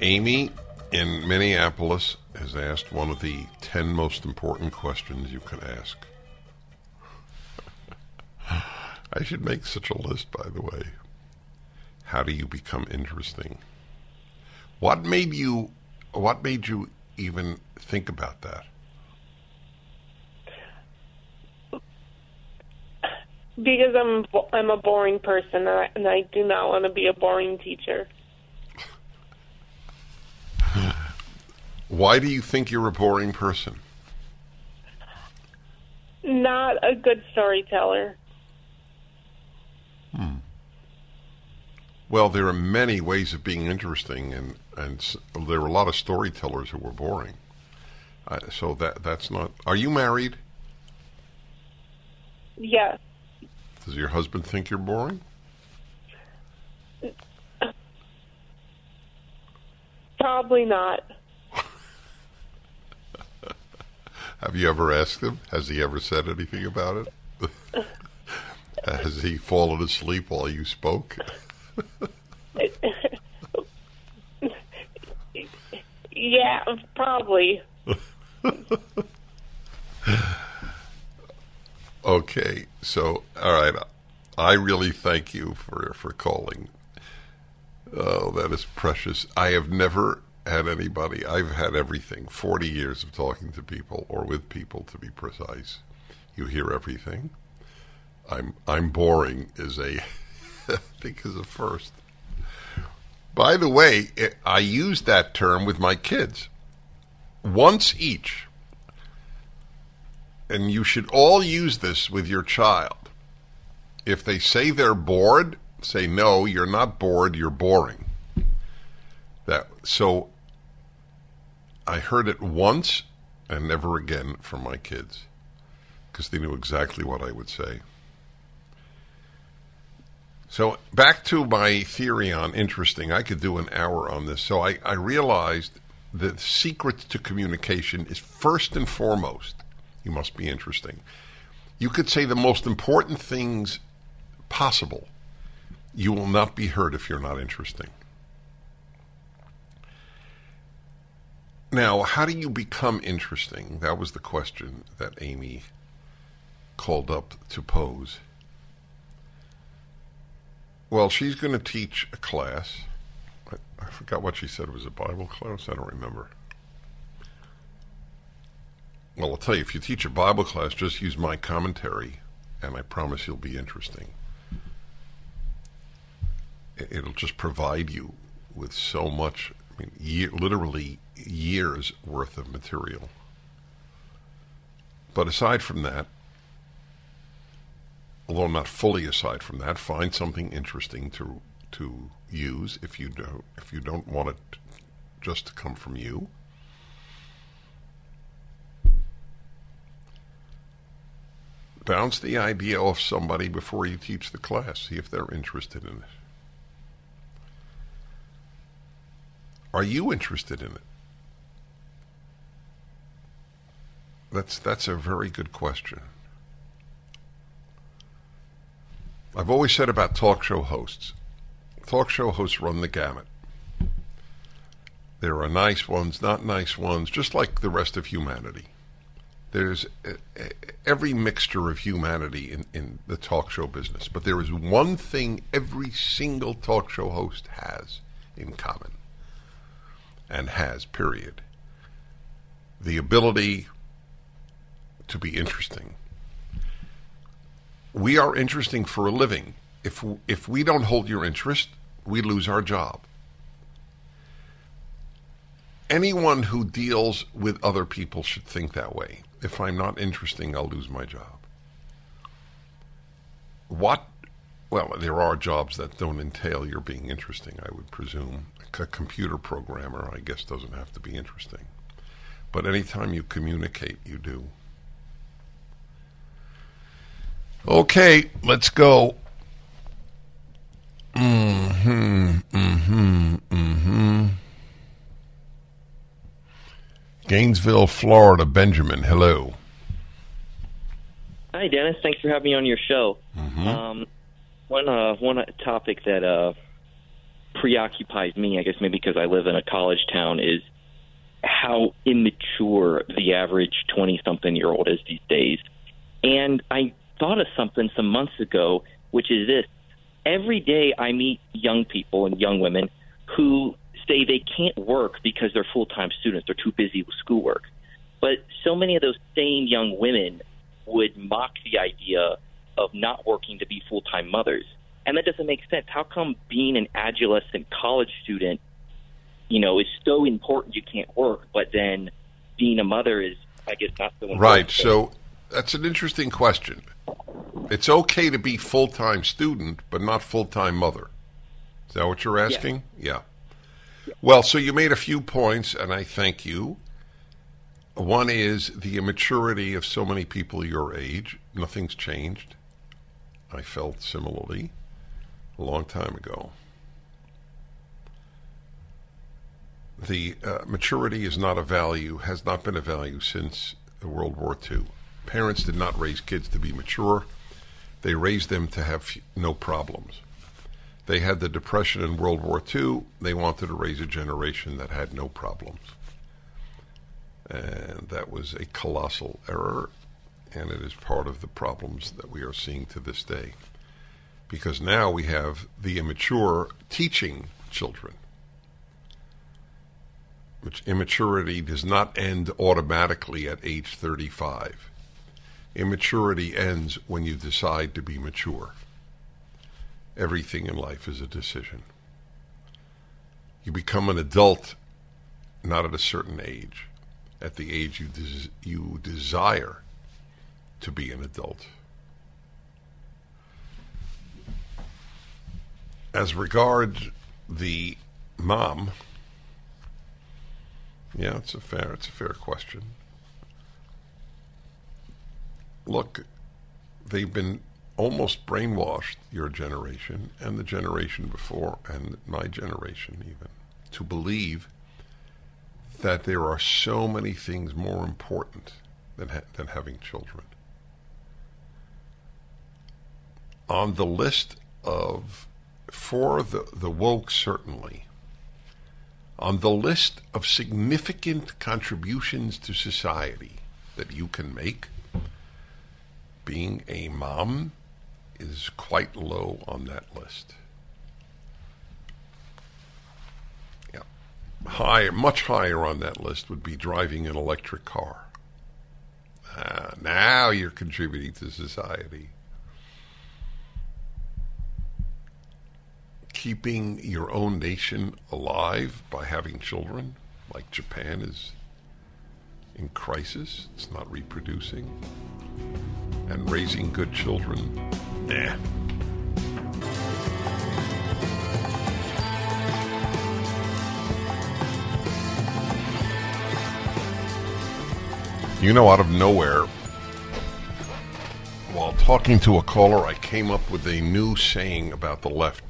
Amy in Minneapolis has asked one of the 10 most important questions you can ask. I should make such a list, by the way. How do you become interesting? What made you even think about that? Because I'm a boring person, and I do not want to be a boring teacher. Why do you think you're a boring person? Not a good storyteller. Well, there are many ways of being interesting, and there were a lot of storytellers who were boring. So that's not... Are you married? Yes. Does your husband think you're boring? Probably not. Have you ever asked him? Has he ever said anything about it? Has he fallen asleep while you spoke? Yeah, probably. Okay, so, all right. I really thank you for calling. Oh, that is precious. I have never had anybody. I've had everything. 40 years of talking to people, or with people, to be precise. You hear everything. I'm boring is a, I think, is a first. By the way, I used that term with my kids once each. And you should all use this with your child. If they say they're bored, say, no, you're not bored, you're boring. So I heard it once and never again from my kids, because they knew exactly what I would say. So back to my theory on interesting. I could do an hour on this. So I realized the secret to communication is, first and foremost, you must be interesting. You could say the most important things possible. You will not be heard if you're not interesting. Now, how do you become interesting? That was the question that Amy called up to pose. Well, she's going to teach a class. I forgot what she said. It was a Bible class? I don't remember. Well, I'll tell you, if you teach a Bible class, just use my commentary, and I promise you'll be interesting. It'll just provide you with so much, I mean, literally years' worth of material. But aside from that, although not fully aside from that, find something interesting to use if you don't want it just to come from you. Bounce the idea off somebody before you teach the class. See if they're interested in it. Are you interested in it? That's a very good question. I've always said about talk show hosts. Talk show hosts run the gamut. There are nice ones, not nice ones, just like the rest of humanity. There's every mixture of humanity in the talk show business. But there is one thing every single talk show host has in common. And has, period. The ability to be interesting. We are interesting for a living. If we don't hold your interest, we lose our job. Anyone who deals with other people should think that way. If I'm not interesting, I'll lose my job. Well, there are jobs that don't entail your being interesting, I would presume. A computer programmer, I guess, doesn't have to be interesting. But anytime you communicate, you do. Okay, let's go. Gainesville, Florida, Benjamin, hello. Hi, Dennis. Thanks for having me on your show. One topic that preoccupies me, I guess maybe because I live in a college town, is how immature the average 20-something-year-old is these days. And I thought of something some months ago, which is this. Every day I meet young people and young women who say they can't work because they're full-time students. They're too busy with schoolwork. But so many of those same young women would mock the idea of not working to be full-time mothers. And that doesn't make sense. How come being an adolescent college student, is so important you can't work, but then being a mother is, I guess, not the one. Right. So that's an interesting question. It's okay to be full-time student, but not full-time mother. Is that what you're asking? Yes. Yeah. Well, so you made a few points, and I thank you. One is the immaturity of so many people your age. Nothing's changed. I felt similarly a long time ago. The maturity is not a value, has not been a value since World War II. Parents did not raise kids to be mature. They raised them to have no problems. They had the Depression in World War II. They wanted to raise a generation that had no problems. And that was a colossal error, and it is part of the problems that we are seeing to this day. Because now we have the immature teaching children. Which immaturity does not end automatically at age 35. Immaturity ends when you decide to be mature. Everything in life is a decision. You become an adult not at a certain age, at the age you desire to be an adult. As regards the mom, yeah, it's a fair question. Look, they've been almost brainwashed, your generation and the generation before and my generation even, to believe that there are so many things more important than having children. On the list of, for the woke certainly, on the list of significant contributions to society that you can make, being a mom is quite low on that list. Yeah. Much higher on that list would be driving an electric car. Now you're contributing to society. Keeping your own nation alive by having children, like Japan is in crisis, it's not reproducing, and raising good children, nah. You know, out of nowhere, while talking to a caller, I came up with a new saying about the left,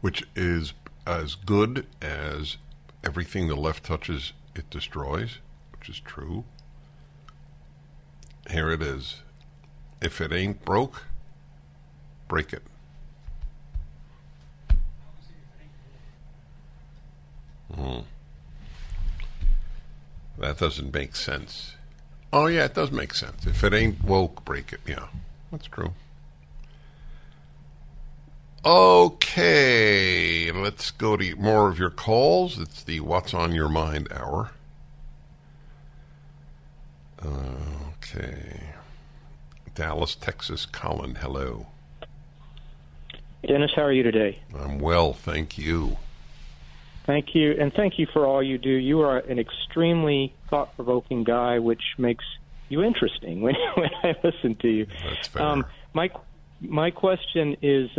which is as good as everything the left touches, it destroys, which is true. Here it is. If it ain't broke, break it. That doesn't make sense. Oh, yeah, it does make sense. If it ain't woke, break it. Yeah, that's true. Okay, let's go to more of your calls. It's the What's on Your Mind hour. Okay. Dallas, Texas, Colin, hello. Dennis, how are you today? I'm well, thank you. Thank you, and thank you for all you do. You are an extremely thought-provoking guy, which makes you interesting when I listen to you. That's fair. My question is,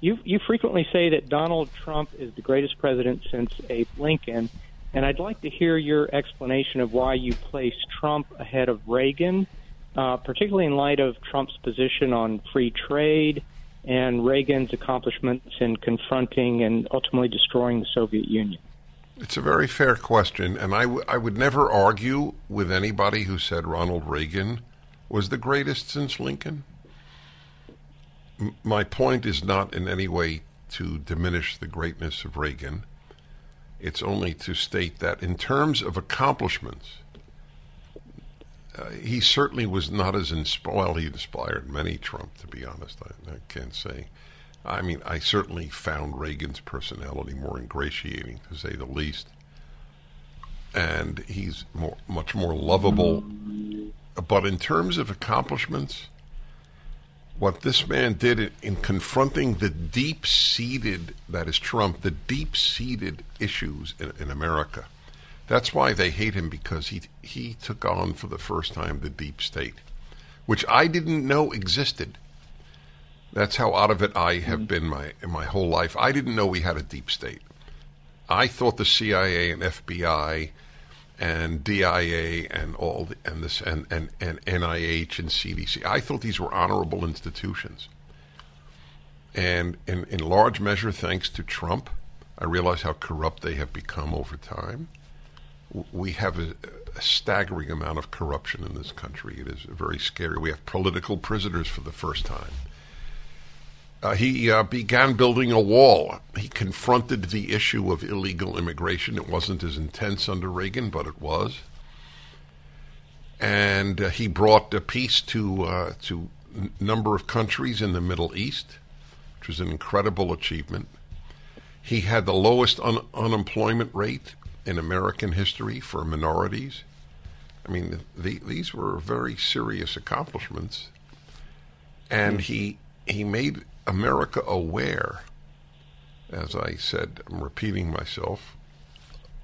you frequently say that Donald Trump is the greatest president since Abe Lincoln, and I'd like to hear your explanation of why you place Trump ahead of Reagan, particularly in light of Trump's position on free trade and Reagan's accomplishments in confronting and ultimately destroying the Soviet Union. It's a very fair question, and I would never argue with anybody who said Ronald Reagan was the greatest since Lincoln. My point is not in any way to diminish the greatness of Reagan. It's only to state that in terms of accomplishments, he certainly was not as inspired. Well, he inspired many Trump, to be honest. I can't say. I mean, I certainly found Reagan's personality more ingratiating, to say the least. And he's much more lovable. But in terms of accomplishments, what this man did in confronting the deep-seated, that is Trump, the deep-seated issues in America. That's why they hate him, because he took on for the first time the deep state, which I didn't know existed. That's how out of it I have been my whole life. I didn't know we had a deep state. I thought the CIA and FBI and DIA and all the, and this and NIH and CDC. I thought these were honorable institutions. And in large measure, thanks to Trump, I realize how corrupt they have become over time. We have a staggering amount of corruption in this country. It is very scary. We have political prisoners for the first time. He began building a wall. He confronted the issue of illegal immigration. It wasn't as intense under Reagan, but it was. And he brought peace to a number of countries in the Middle East, which was an incredible achievement. He had the lowest unemployment rate in American history for minorities. I mean, these were very serious accomplishments. And he made America aware, as I said, I'm repeating myself,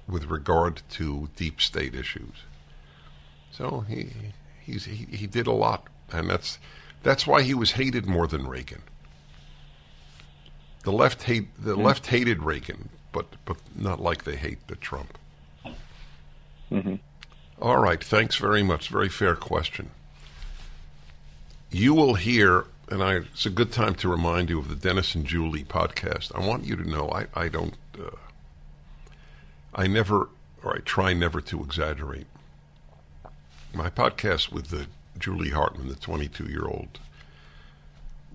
with regard to deep state issues. So he did a lot, and that's why he was hated more than Reagan. The left left hated Reagan, but not like they hate the Trump. Mm-hmm. All right, thanks very much. Very fair question. You will hear. And it's a good time to remind you of the Dennis and Julie podcast. I want you to know I try never to exaggerate. My podcast with the Julie Hartman, the 22-year-old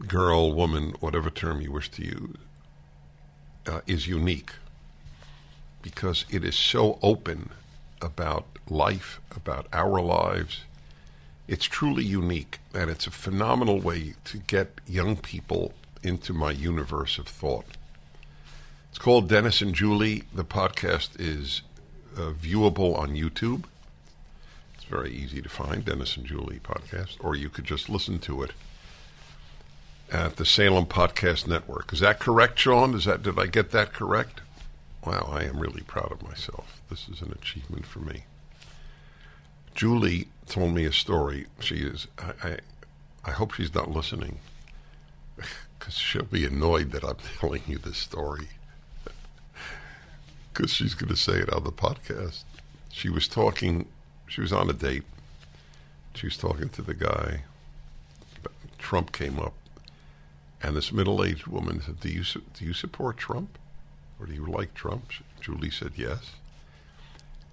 girl, woman, whatever term you wish to use, is unique because it is so open about life, about our lives. It's truly unique, and it's a phenomenal way to get young people into my universe of thought. It's called Dennis and Julie. The podcast is viewable on YouTube. It's very easy to find, Dennis and Julie podcast, or you could just listen to it at the Salem Podcast Network. Is that correct, Sean? Did I get that correct? Wow, I am really proud of myself. This is an achievement for me. Julie told me a story. She is, I hope she's not listening, because she'll be annoyed that I'm telling you this story, because she's going to say it on the podcast. She was on a date. She was talking to the guy. Trump came up, and this middle-aged woman said, do you support Trump? Or do you like Trump? Julie said yes.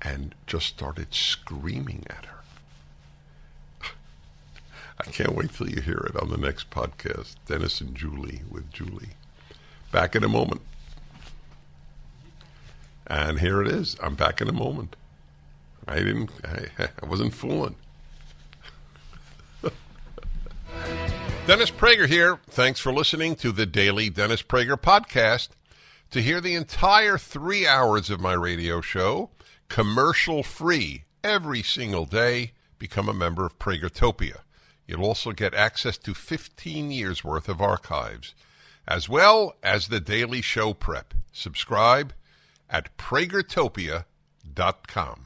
And just started screaming at her. I can't wait till you hear it on the next podcast, Dennis and Julie with Julie. Back in a moment. And here it is. I'm back in a moment. I wasn't fooling. Dennis Prager here. Thanks for listening to the Daily Dennis Prager Podcast. To hear the entire 3 hours of my radio show, commercial-free every single day, become a member of Pragertopia. You'll also get access to 15 years' worth of archives, as well as the daily show prep. Subscribe at PragerTopia.com.